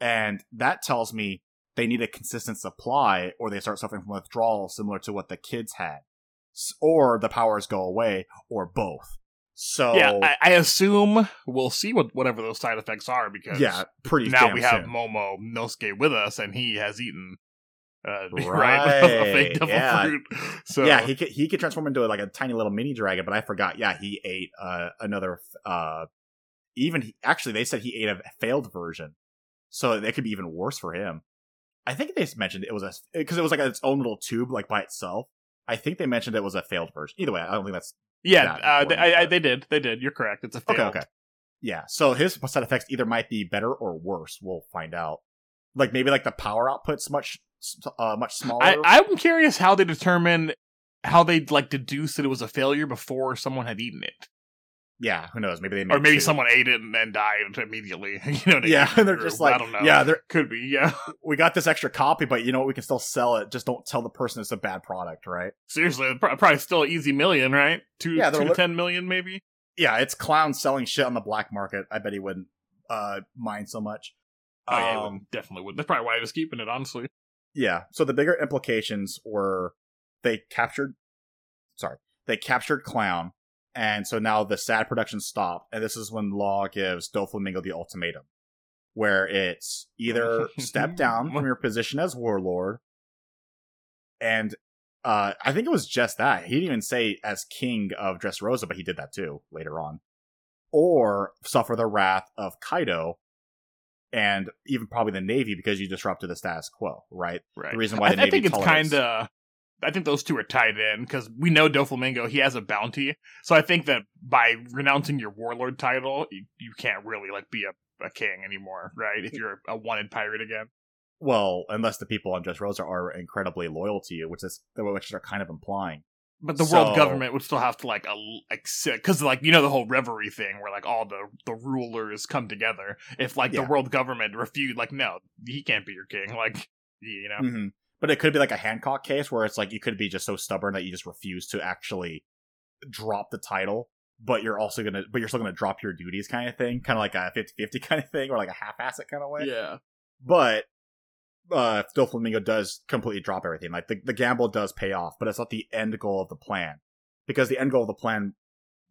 and that tells me they need a consistent supply, or they start suffering from withdrawal, similar to what the kids had, or the powers go away, or both. So yeah, I, I assume we'll see what whatever those side effects are, because yeah, pretty now we have soon. Momonosuke with us, and he has eaten. Uh, right, right? A fake devil yeah. fruit. So yeah, he could, he could transform into like a tiny little mini dragon, but I forgot. Yeah, he ate uh, another. Uh, even he, actually, they said he ate a failed version, so that could be even worse for him. I think they mentioned it was a because it was like a, its own little tube, like by itself. I think they mentioned it was a failed version. Either way, I don't think that's Yeah, uh, they, I, I, they did. They did. You're correct. It's a fail. Okay, okay. Yeah, so his side effects either might be better or worse. We'll find out. Like, maybe, like, the power output's much uh, much smaller. I, I'm curious how they determine, how they, like, deduce that it was a failure before someone had eaten it. Yeah, who knows? Maybe they made Or maybe someone ate it and then died immediately. You know what I yeah, mean? Yeah, they're just like, I don't know. Yeah, there could be, yeah. We got this extra copy, but you know what? We can still sell it. Just don't tell the person it's a bad product, right? Seriously, probably still an easy million, right? Two, yeah, two to li- ten million, maybe? Yeah, it's Clown selling shit on the black market. I bet he wouldn't uh, mind so much. Oh, yeah, um, would, definitely wouldn't. That's probably why he was keeping it, honestly. Yeah, so the bigger implications were they captured... Sorry. They captured Clown. And so now the S A D production stopped, and this is when Law gives Doflamingo the ultimatum, where it's either step down from your position as warlord, and uh, I think it was just that. He didn't even say as king of Dressrosa, but he did that too later on. Or suffer the wrath of Kaido, and even probably the Navy, because you disrupted the status quo, right? Right. The reason why the I, Navy I think it's kind of... I think those two are tied in, because we know Doflamingo, he has a bounty. So I think that by renouncing your warlord title, you, you can't really like be a, a king anymore, right? If you're a wanted pirate again. Well, unless the people on Dressrosa are incredibly loyal to you, which is which they're kind of implying. But the so, world government would still have to like accept, because like you know the whole reverie thing where like all the, the rulers come together. If like yeah. the world government refused, like no, he can't be your king, like you know. Mm-hmm. But it could be like a Hancock case where it's like you could be just so stubborn that you just refuse to actually drop the title, but you're also gonna, but you're still gonna drop your duties, kind of thing, kind of like a fifty-fifty kind of thing, or like a half-ass it kind of way. Yeah. But uh, Doflamingo does completely drop everything. Like the, the gamble does pay off, but it's not the end goal of the plan, because the end goal of the plan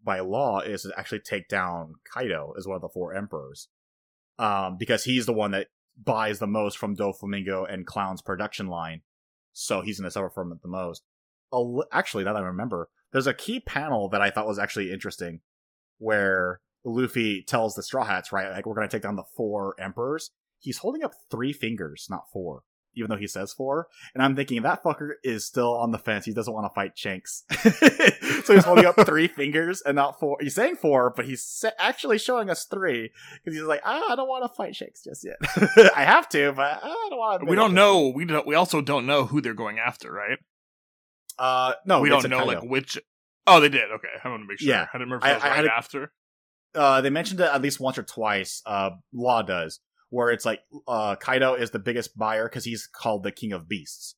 by Law is to actually take down Kaido as one of the four emperors, um, because he's the one that buys the most from Doflamingo and Clown's production line, so he's going to suffer from it the most. Actually, now that I remember, there's a key panel that I thought was actually interesting, where Luffy tells the Straw Hats, right, like, we're going to take down the four emperors. He's holding up three fingers, not four, even though he says four, and I'm thinking, that fucker is still on the fence. He doesn't want to fight Chinks. So he's holding up three fingers and not four. He's saying four, but he's actually showing us three, because he's like, ah, I don't want to fight Chinks just yet. I have to, but I don't want to. We don't know. We don't, we also don't know who they're going after, right? Uh, no, we don't know Kaido. Like which. Oh, they did. Okay, I want to make sure. Yeah. I didn't remember if it was I, right I had... after. Uh, they mentioned it at least once or twice. Uh, Law does. Where it's like, uh, Kaido is the biggest buyer, because he's called the King of Beasts.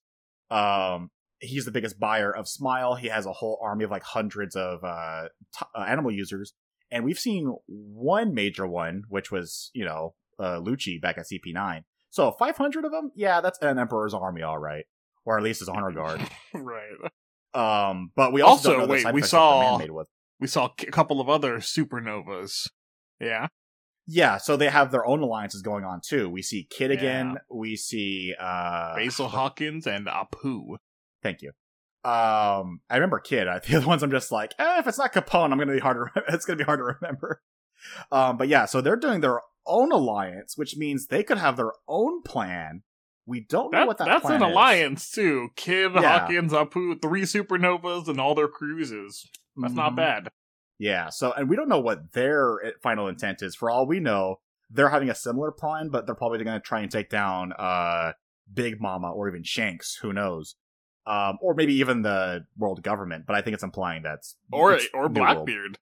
Um, he's the biggest buyer of Smile. He has a whole army of like hundreds of uh, t- uh, animal users. And we've seen one major one, which was, you know, uh, Lucci back at C P nine. So five hundred of them? Yeah, that's an Emperor's army, all right. Or at least his honor guard. Right. Um, but we also, also don't know wait, the side we saw made with. We saw a couple of other supernovas. Yeah. Yeah, so they have their own alliances going on, too. We see Kid yeah. again. We see... Uh, Basil Hawkins and Apu. Thank you. Um, I remember Kid. I, the other ones I'm just like, eh, if it's not Capone, I'm gonna be hard to re- it's going to be hard to remember. Um, but yeah, so they're doing their own alliance, which means they could have their own plan. We don't that, know what that that's plan is. That's an alliance, too. Kid, yeah. Hawkins, Apu, three supernovas, and all their cruises. That's mm-hmm. not bad. Yeah, so, and we don't know what their final intent is. For all we know, they're having a similar plan, but they're probably going to try and take down uh, Big Mama or even Shanks, who knows. Um, or maybe even the world government, but I think it's implying that's... Or it's or Blackbeard.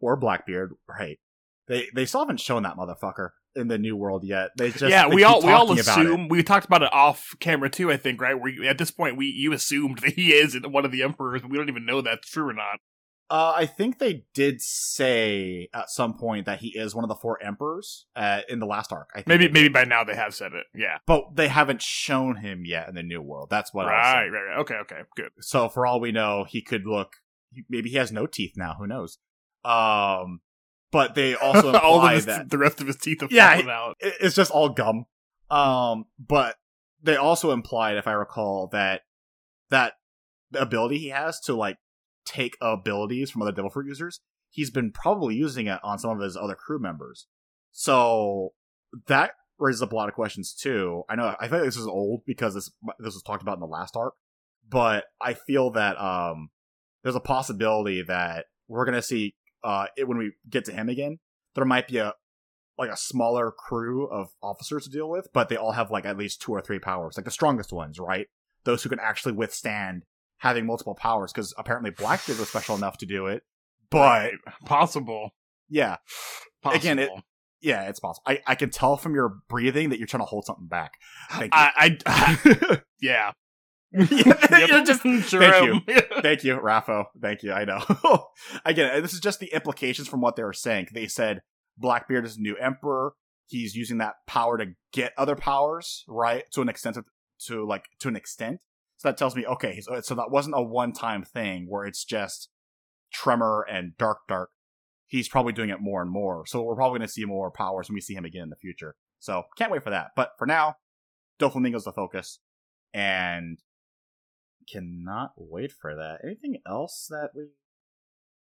Or Blackbeard, right. They they still haven't shown that motherfucker in the New World yet. They just yeah, they we all we all assume... We talked about it off camera too, I think, right? Where you, at this point, we you assumed that he is one of the emperors, but we don't even know if that's true or not. Uh, I think they did say at some point that he is one of the four emperors uh, in the last arc. I think maybe maybe by now they have said it, yeah. But they haven't shown him yet in the New World. That's what right, I said. Right, right, okay, okay, good. So for all we know, he could look... Maybe he has no teeth now, who knows? Um, But they also imply all of his, that... The rest of his teeth have yeah, fallen out. It's just all gum. Um, But they also implied, if I recall, that that ability he has to, like, take abilities from other Devil Fruit users, he's been probably using it on some of his other crew members. So that raises up a lot of questions too. I know I think this is old because this this was talked about in the last arc, but I feel that um, there's a possibility that we're going to see uh, it when we get to him again. There might be a like a smaller crew of officers to deal with, but they all have like at least two or three powers, like the strongest ones, right? Those who can actually withstand having multiple powers, because apparently Black Dude was special enough to do it, but... Possible. Yeah. Possible. Again, it... Yeah, it's possible. I, I can tell from your breathing that you're trying to hold something back. Thank you. I, I yeah. yeah yep. You're just thank you, thank you, Raffo. Thank you. I know. Again, this is just the implications from what they were saying. They said Blackbeard is the new emperor. He's using that power to get other powers, right? To an extent, of, to like to an extent. So that tells me, okay, so, so that wasn't a one-time thing where it's just Tremor and Dark Dark. He's probably doing it more and more. So we're probably going to see more powers when we see him again in the future. So can't wait for that. But for now, Doflamingo's the focus. And cannot wait for that. Anything else that we...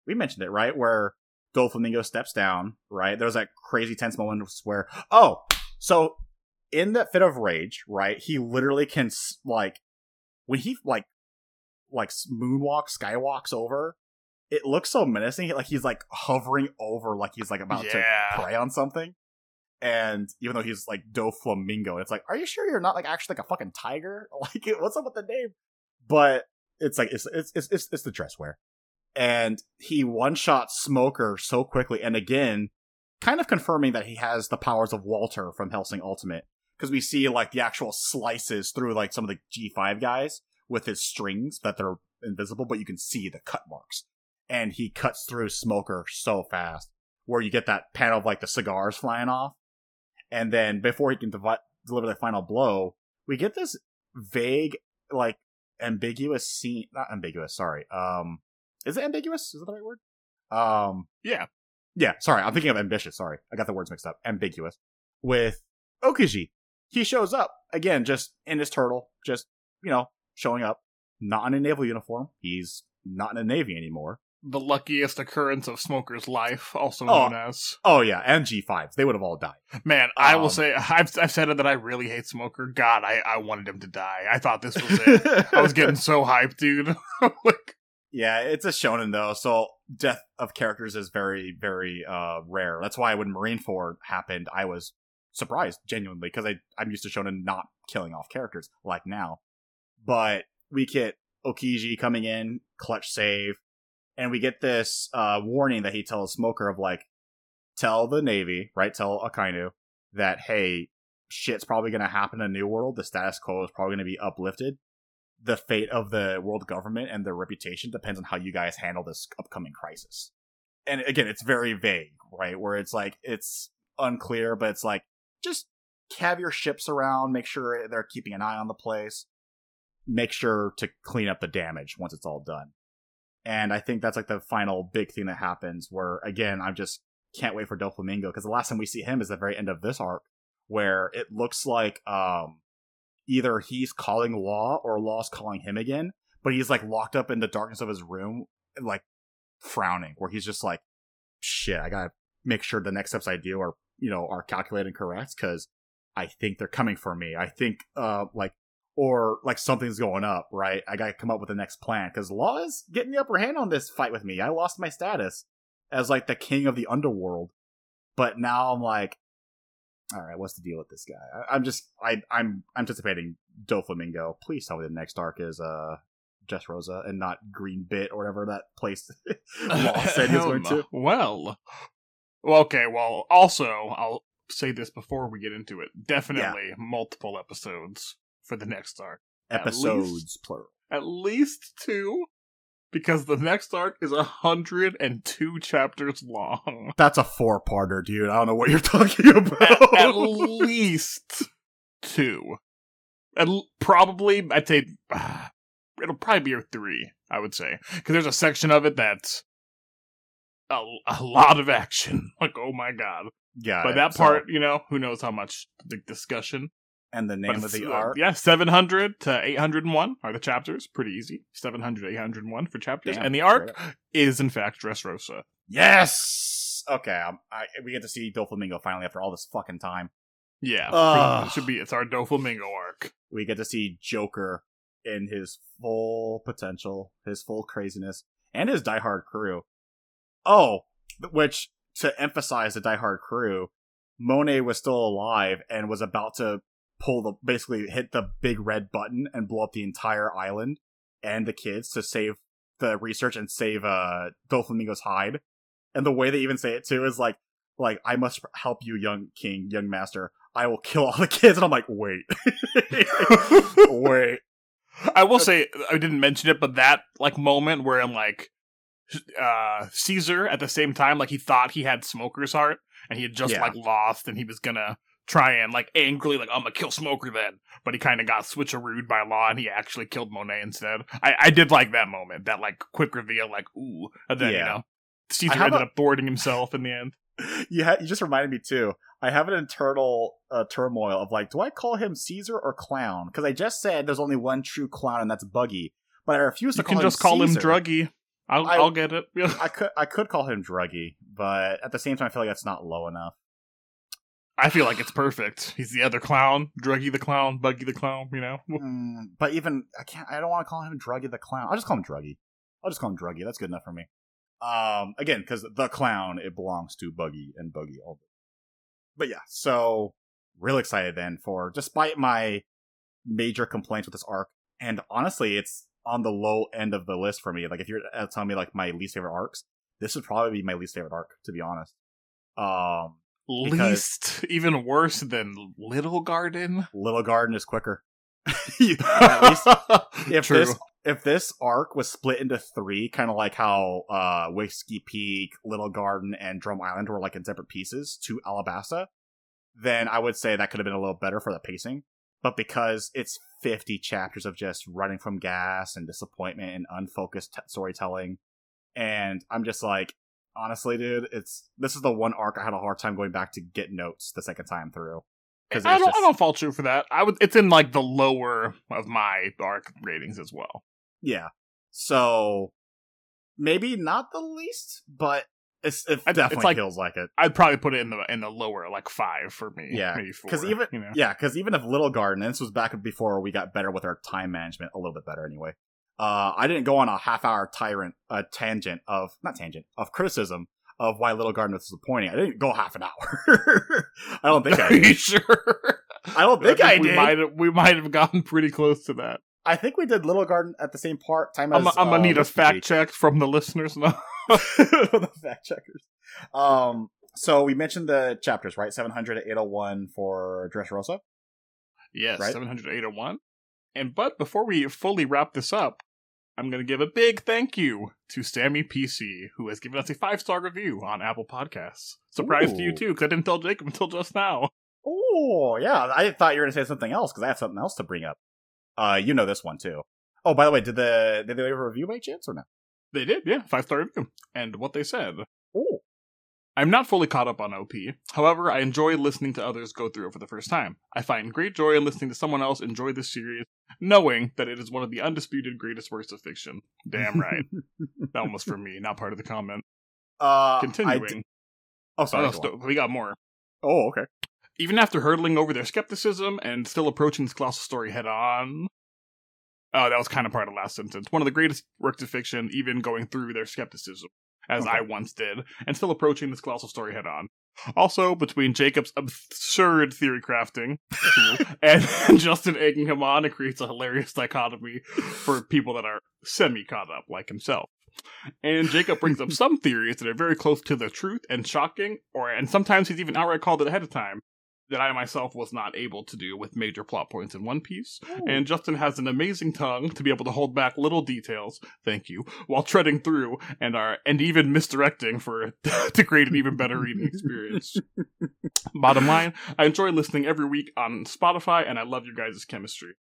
We mentioned it, right? Where Doflamingo steps down, right? There was that crazy tense moment where... Oh! So in that fit of rage, right? He literally can, like... When he, like, like moonwalks, skywalks over... It looks so menacing, like he's like hovering over, like he's like about yeah. to prey on something. And even though he's like Doflamingo, it's like, are you sure you're not like actually like a fucking tiger? Like, what's up with the name? But it's like it's it's it's it's, it's the dress wear. And he one shot Smoker so quickly, and again, kind of confirming that he has the powers of Walter from Hellsing Ultimate, because we see like the actual slices through like some of the G five guys with his strings that they're invisible, but you can see the cut marks. And he cuts through Smoker so fast, where you get that panel of like the cigars flying off. And then before he can devi- deliver the final blow, we get this vague, like ambiguous scene. Not ambiguous, sorry. Um, is it ambiguous? Is that the right word? Um, yeah. Yeah, sorry. I'm thinking of ambitious. Sorry. I got the words mixed up. Ambiguous. With Okiji. He shows up again, just in his turtle, just, you know, showing up. Not in a naval uniform. He's not in the Navy anymore. The luckiest occurrence of Smoker's life, also known oh, as. Oh, yeah, and G fives. They would have all died. Man, I um, will say, I've, I've said it that I really hate Smoker. God, I, I wanted him to die. I thought this was it. I was getting so hyped, dude. Like, yeah, it's a shonen, though, so death of characters is very, very uh, rare. That's why when Marineford happened, I was surprised, genuinely, because I'm used to shonen not killing off characters, like now. But we get Okiji coming in, clutch save. And we get this uh, warning that he tells Smoker of, like, tell the Navy, right, tell Akainu, that, hey, shit's probably going to happen in the New World. The status quo is probably going to be uplifted. The fate of the world government and their reputation depends on how you guys handle this upcoming crisis. And, again, it's very vague, right, where it's, like, it's unclear, but it's, like, just have your ships around, make sure they're keeping an eye on the place, make sure to clean up the damage once it's all done. And I think that's like the final big thing that happens where, again, I just can't wait for Doflamingo, because the last time we see him is the very end of this arc, where it looks like um, either he's calling Law or Law's calling him again, but he's like locked up in the darkness of his room, like frowning, where he's just like, shit, I gotta make sure the next steps I do are, you know, are calculated and correct, because I think they're coming for me. I think uh, like Or, like, something's going up, right? I gotta come up with the next plan, because Law is getting the upper hand on this fight with me. I lost my status as, like, the king of the underworld. But now I'm like, alright, what's the deal with this guy? I- I'm just, I- I'm anticipating Doflamingo. Please tell me the next arc is, uh, Dressrosa and not Green Bit or whatever that place Law said he was going to. Well, okay, well, also, I'll say this before we get into it. Definitely yeah. multiple episodes. For the next arc. Episodes, at least, plural. At least two, because the next arc is one hundred two chapters long. That's a four-parter, dude. I don't know what you're talking about. At, at least two. At l- probably, I'd say, uh, it'll probably be three, I would say. Because there's a section of it that's a, a lot of action. Like, oh my god. Yeah. But that so. part, you know, who knows how much the discussion... And the name of the arc? Yeah, seven hundred to eight hundred one are the chapters. Pretty easy. seven hundred to eight hundred one for chapters. Damn, and the arc is, in fact, Dressrosa. Yes! Okay, um, I, we get to see Doflamingo finally after all this fucking time. Yeah, uh, it should be. It's our Doflamingo arc. We get to see Joker in his full potential, his full craziness, and his diehard crew. oh, which, to emphasize the Die Hard crew, Monet was still alive and was about to pull the, basically hit the big red button and blow up the entire island and the kids to save the research and save uh, Doflamingo's hide. And the way they even say it too is like, like, I must help you, young king, young master. I will kill all the kids. And I'm like, wait, wait. I will say, I didn't mention it, but that like moment where I'm like, uh, Caesar at the same time, like he thought he had Smoker's heart and he had just yeah. like lost and he was gonna try and like angrily like, I'm gonna kill Smoker then. But he kind of got switcherooed by Law and he actually killed Monet instead. I, I did like that moment, that like quick reveal, like, ooh. And then, yeah. you know, Caesar ended a- up thwarting himself in the end. You, ha- you just reminded me too. I have an internal uh, turmoil of like, do I call him Caesar or Clown? Because I just said there's only one true clown, and that's Buggy. But I refuse to you call him Caesar. You can just call him Druggy. I'll, I, I'll get it. I could I could call him Druggy, but at the same time, I feel like that's not low enough. I feel like it's perfect. He's the other clown, Druggy the clown, Buggy the clown. You know. Mm, but even I can't. I don't want to call him Druggy the clown. I'll just call him Druggy. I'll just call him Druggy. That's good enough for me. Um, again, because the clown, it belongs to Buggy and Buggy all day. But yeah, so real excited then for, despite my major complaints with this arc, and honestly, it's on the low end of the list for me. Like, if you're telling me like my least favorite arcs, this would probably be my least favorite arc, to be honest. Um, least, because, even worse than Little Garden. Little Garden is quicker. At least if True. this. If this arc was split into three, kind of like how uh, Whiskey Peak, Little Garden, and Drum Island were like in separate pieces to Alabasta, then I would say that could have been a little better for the pacing. But because it's fifty chapters of just running from gas and disappointment and unfocused t- storytelling, and I'm just like, honestly, dude, it's this is the one arc I had a hard time going back to get notes the second time through. I don't, just, I don't fault you for that. I would. It's in like the lower of my arc ratings as well. Yeah, so maybe not the least, but it's, it definitely it's like, feels like it. I'd probably put it in the in the lower like five for me. Yeah, because even you know? yeah, because even if Little Garden, and this was back before we got better with our time management, a little bit better anyway. Uh, I didn't go on a half hour tyrant uh, tangent of not tangent of criticism of why Little Garden was disappointing. I didn't go half an hour. I don't think I did. Are you sure? I don't think I, think I we did. Might we might have gotten pretty close to that. I think we did Little Garden at the same part time as... I'm, I'm going to uh, need a fact check from the listeners now. The fact checkers. Um, so we mentioned the chapters, right? seven hundred to eight oh one for Dressrosa? Yes, right? seven hundred to eight oh one. And but before we fully wrap this up, I'm going to give a big thank you to Sammy P C, who has given us a five-star review on Apple Podcasts. Surprise Ooh. to you, too, because I didn't tell Jacob until just now. Oh, yeah. I thought you were going to say something else, because I have something else to bring up. Uh, you know this one, too. Oh, by the way, did the did they leave a review by chance or no? They did, yeah. Five-star review. And what they said. Oh. I'm not fully caught up on O P. However, I enjoy listening to others go through it for the first time. I find great joy in listening to someone else enjoy this series, knowing that it is one of the undisputed greatest works of fiction. Damn right. That one was for me, not part of the comment. Uh, Continuing. D- oh, sorry. Oh, st- we got more. Oh, okay. Even after hurdling over their skepticism and still approaching this colossal story head-on... Oh, that was kind of part of the last sentence. One of the greatest works of fiction, even going through their skepticism, as okay. I once did, and still approaching this colossal story head-on. Also, between Jacob's absurd theory crafting and Justin egging him on, it creates a hilarious dichotomy for people that are semi-caught up, like himself. And Jacob brings up some theories that are very close to the truth and shocking, or and sometimes he's even outright called it ahead of time, that I myself was not able to do with major plot points in One Piece. Ooh. And Justin has an amazing tongue to be able to hold back little details, thank you, while treading through and are and even misdirecting for to create an even better reading experience. Bottom line, I enjoy listening every week on Spotify, and I love your guys' chemistry.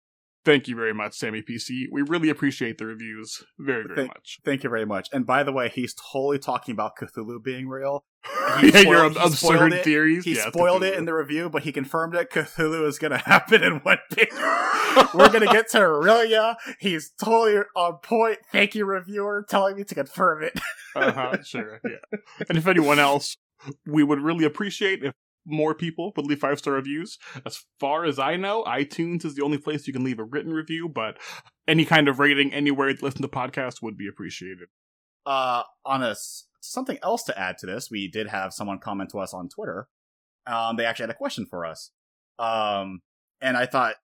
Thank you very much, Sammy P C. We really appreciate the reviews very, very thank, much. Thank you very much. And by the way, he's totally talking about Cthulhu being real. He yeah, spoiled, your he absurd theories. He yeah, spoiled Cthulhu. it in the review, but he confirmed it. Cthulhu is going to happen in one day. We're going to get to Aurelia. He's totally on point. Thank you, reviewer, telling me to confirm it. uh-huh, sure, yeah. And if anyone else, we would really appreciate if more people would leave five-star reviews. As far as I know, iTunes is the only place you can leave a written review, but any kind of rating anywhere to listen to podcasts would be appreciated. Uh, on a something else to add to this. We did have someone comment to us on Twitter. Um, they actually had a question for us. Um, and I thought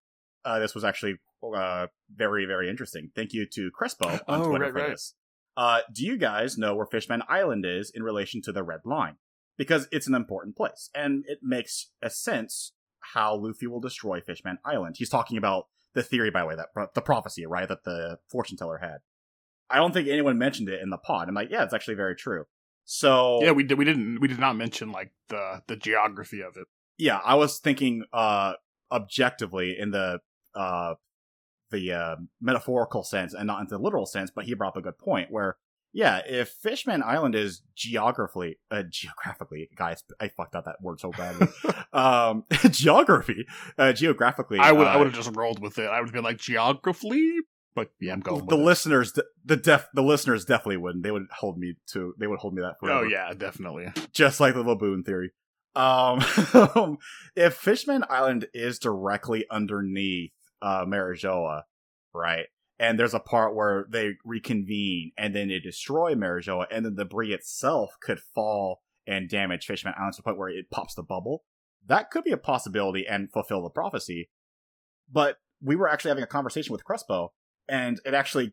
uh, this was actually uh, very, very interesting. Thank you to Crespo on oh, Twitter right, for right. this. Uh, do you guys know where Fishman Island is in relation to the Red Line? Because it's an important place, and it makes a sense how Luffy will destroy Fishman Island. He's talking about the theory, by the way, that the prophecy, right, that the fortune teller had. I don't think anyone mentioned it in the pod. I'm like, yeah, it's actually very true. So yeah, we did. We didn't. We did not mention like the the geography of it. Yeah, I was thinking uh, objectively in the uh, the uh, metaphorical sense and not in the literal sense. But he brought up a good point where. Yeah, if Fishman Island is geographically, uh, geographically, guys, I fucked up that word so badly. um, geography, uh, geographically. I would, uh, I would have just rolled with it. I would have been like geographically, but yeah, I'm going. The with listeners, it. the def, the listeners definitely wouldn't. They would hold me to. They would hold me that forever. Oh yeah, definitely. Just like the Laboon theory. Um, if Fishman Island is directly underneath uh, Marijoa, right? And there's a part where they reconvene, and then they destroy Marijoa, and then the debris itself could fall and damage Fishman Island to the point where it pops the bubble. That could be a possibility and fulfill the prophecy. But we were actually having a conversation with Crespo, and it actually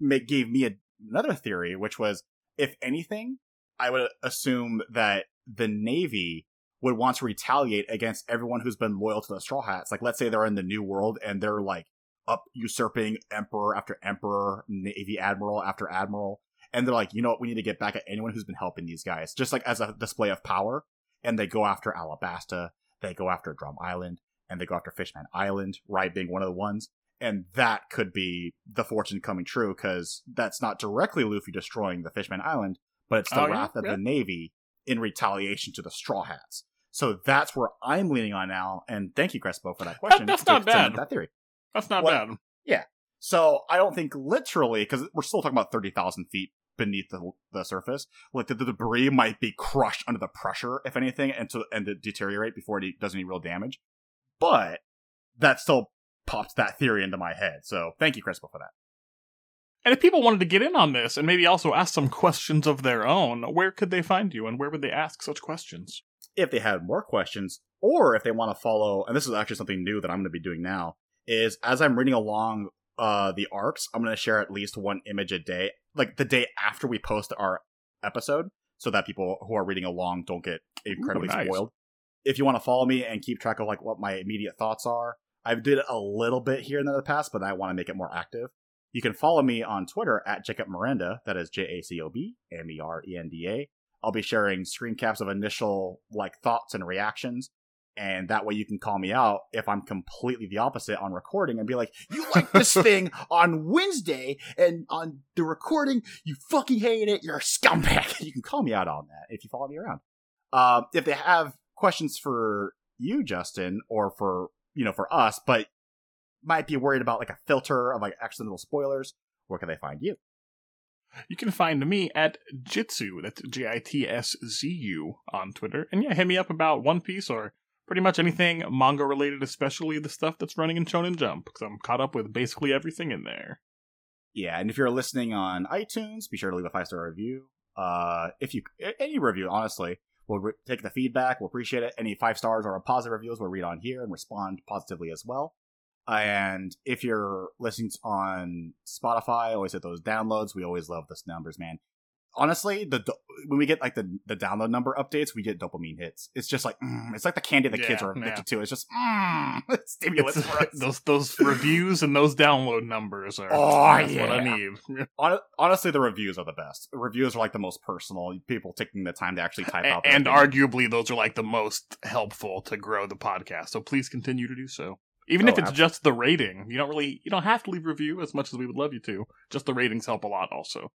made, gave me a, another theory, which was, if anything, I would assume that the Navy would want to retaliate against everyone who's been loyal to the Straw Hats. Like, let's say they're in the New World, and they're like, up usurping emperor after emperor, navy admiral after admiral, and they're like, you know what, we need to get back at anyone who's been helping these guys, just like as a display of power. And they go after Alabasta, they go after Drum Island, and they go after Fishman Island, right, being one of the ones. And that could be the fortune coming true, because that's not directly Luffy destroying the Fishman Island, but it's the oh, wrath yeah? of yeah. the Navy in retaliation to the Straw Hats. So that's where I'm leaning on now, and thank you, Crespo, for that question. That's not bad. That theory. That's not well, bad. Yeah. So I don't think literally, because we're still talking about thirty thousand feet beneath the, the surface, like the, the debris might be crushed under the pressure, if anything, and to and to deteriorate before it does any real damage. But that still popped that theory into my head. So thank you, Crespo, for that. And if people wanted to get in on this and maybe also ask some questions of their own, where could they find you and where would they ask such questions? If they had more questions, or if they want to follow, and this is actually something new that I'm going to be doing now, is as I'm reading along uh, the arcs, I'm going to share at least one image a day, like the day after we post our episode, so that people who are reading along don't get incredibly Ooh, nice. spoiled. If you want to follow me and keep track of like what my immediate thoughts are, I've did it a little bit here in the past, but I want to make it more active. You can follow me on Twitter at Jacob Miranda. That is J A C O B M E R E N D A. I'll be sharing screen caps of initial like thoughts and reactions. And that way you can call me out if I'm completely the opposite on recording and be like, you like this thing on Wednesday, and on the recording, you fucking hate it. You're a scumbag. You can call me out on that if you follow me around. Uh, if they have questions for you, Justin, or for, you know, for us, but might be worried about like a filter of like accidental spoilers, where can they find you? You can find me at Jitsu. That's J I T S Z U on Twitter. And yeah, hit me up about One Piece or pretty much anything manga-related, especially the stuff that's running in Shonen Jump, because I'm caught up with basically everything in there. Yeah, and if you're listening on iTunes, be sure to leave a five-star review. Uh, if you any review, honestly, we'll re- take the feedback, we'll appreciate it. Any five stars or positive reviews we'll read on here and respond positively as well. And if you're listening on Spotify, always hit those downloads. We always love those numbers, man. Honestly, the when we get like the, the download number updates, we get dopamine hits. It's just like mm, it's like the candy the yeah, kids are addicted yeah. to. It's just mm, it's stimulus it's, for us. Those those reviews and those download numbers are oh, that's yeah. what I need. Hon- honestly, the reviews are the best. Reviews are like the most personal. People taking the time to actually type a- out. And opinion. Arguably, those are like the most helpful to grow the podcast. So please continue to do so. Even oh, if it's absolutely. just the rating, you don't really you don't have to leave a review as much as we would love you to. Just the ratings help a lot, also.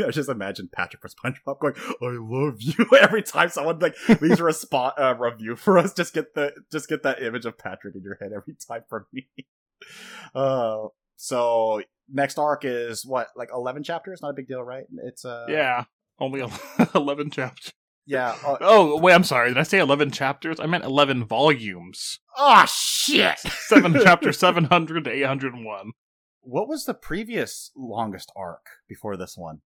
I just imagine Patrick for SpongeBob going, "I love you," every time someone like leaves a response, uh, review for us. Just get the just get that image of Patrick in your head every time from me. Uh, so next arc is what, like eleven chapters? Not a big deal, right? It's uh yeah, only eleven chapters. Yeah. Uh, oh wait, I'm sorry. Did I say eleven chapters? I meant eleven volumes. Oh shit! Seven chapter seven hundred to eight hundred and one. What was the previous longest arc before this one?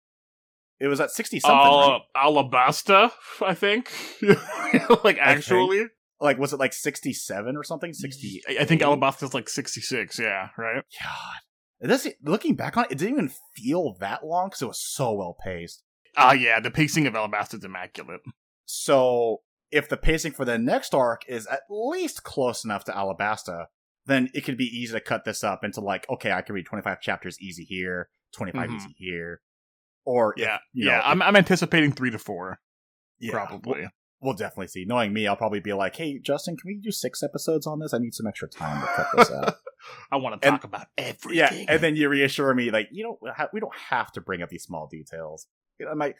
It was at sixty something. Uh, right? Alabasta, I think. Like, actually. Think. Like, was it like sixty-seven or something? sixty. I, I think Alabasta's like sixty-six, yeah, right? God. This, looking back on it, it didn't even feel that long because it was so well paced. Ah, uh, yeah, the pacing of Alabasta's immaculate. So, if the pacing for the next arc is at least close enough to Alabasta, then it could be easy to cut this up into like, okay, I can read twenty-five chapters easy here, twenty-five mm-hmm. easy here. Or yeah, if, you yeah. know, I'm if, I'm anticipating three to four, yeah, probably. We'll, we'll definitely see. Knowing me, I'll probably be like, "Hey, Justin, can we do six episodes on this? I need some extra time to cut this out. I want to talk and, about everything." Yeah, and then you reassure me, like, "You don't. Ha- we don't have to bring up these small details." I'm like,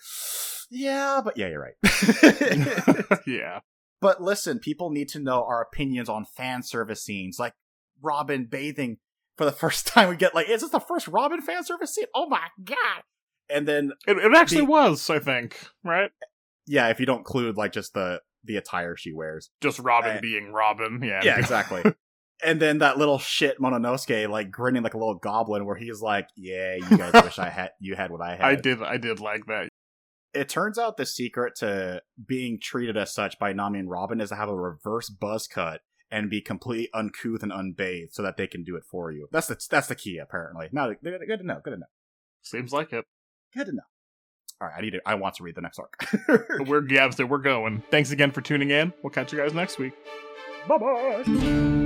"Yeah, but yeah, you're right." Yeah, but listen, people need to know our opinions on fan service scenes, like Robin bathing for the first time. We get like, "Is this the first Robin fan service scene? Oh my god!" And then it, it actually the, was, I think, right? Yeah, if you don't include like just the the attire she wears, just Robin and, being Robin, yeah, yeah, exactly. And then that little shit Momonosuke, like grinning like a little goblin, where he's like, "Yeah, you guys wish I had you had what I had." I did, I did like that. It turns out the secret to being treated as such by Nami and Robin is to have a reverse buzz cut and be completely uncouth and unbathed, so that they can do it for you. That's the that's the key, apparently. Now, good to know, good to know. Seems like it. Good enough. All right, I need to, I want to read the next arc. we're yeah, so we're going. Thanks again for tuning in. We'll catch you guys next week. Bye bye.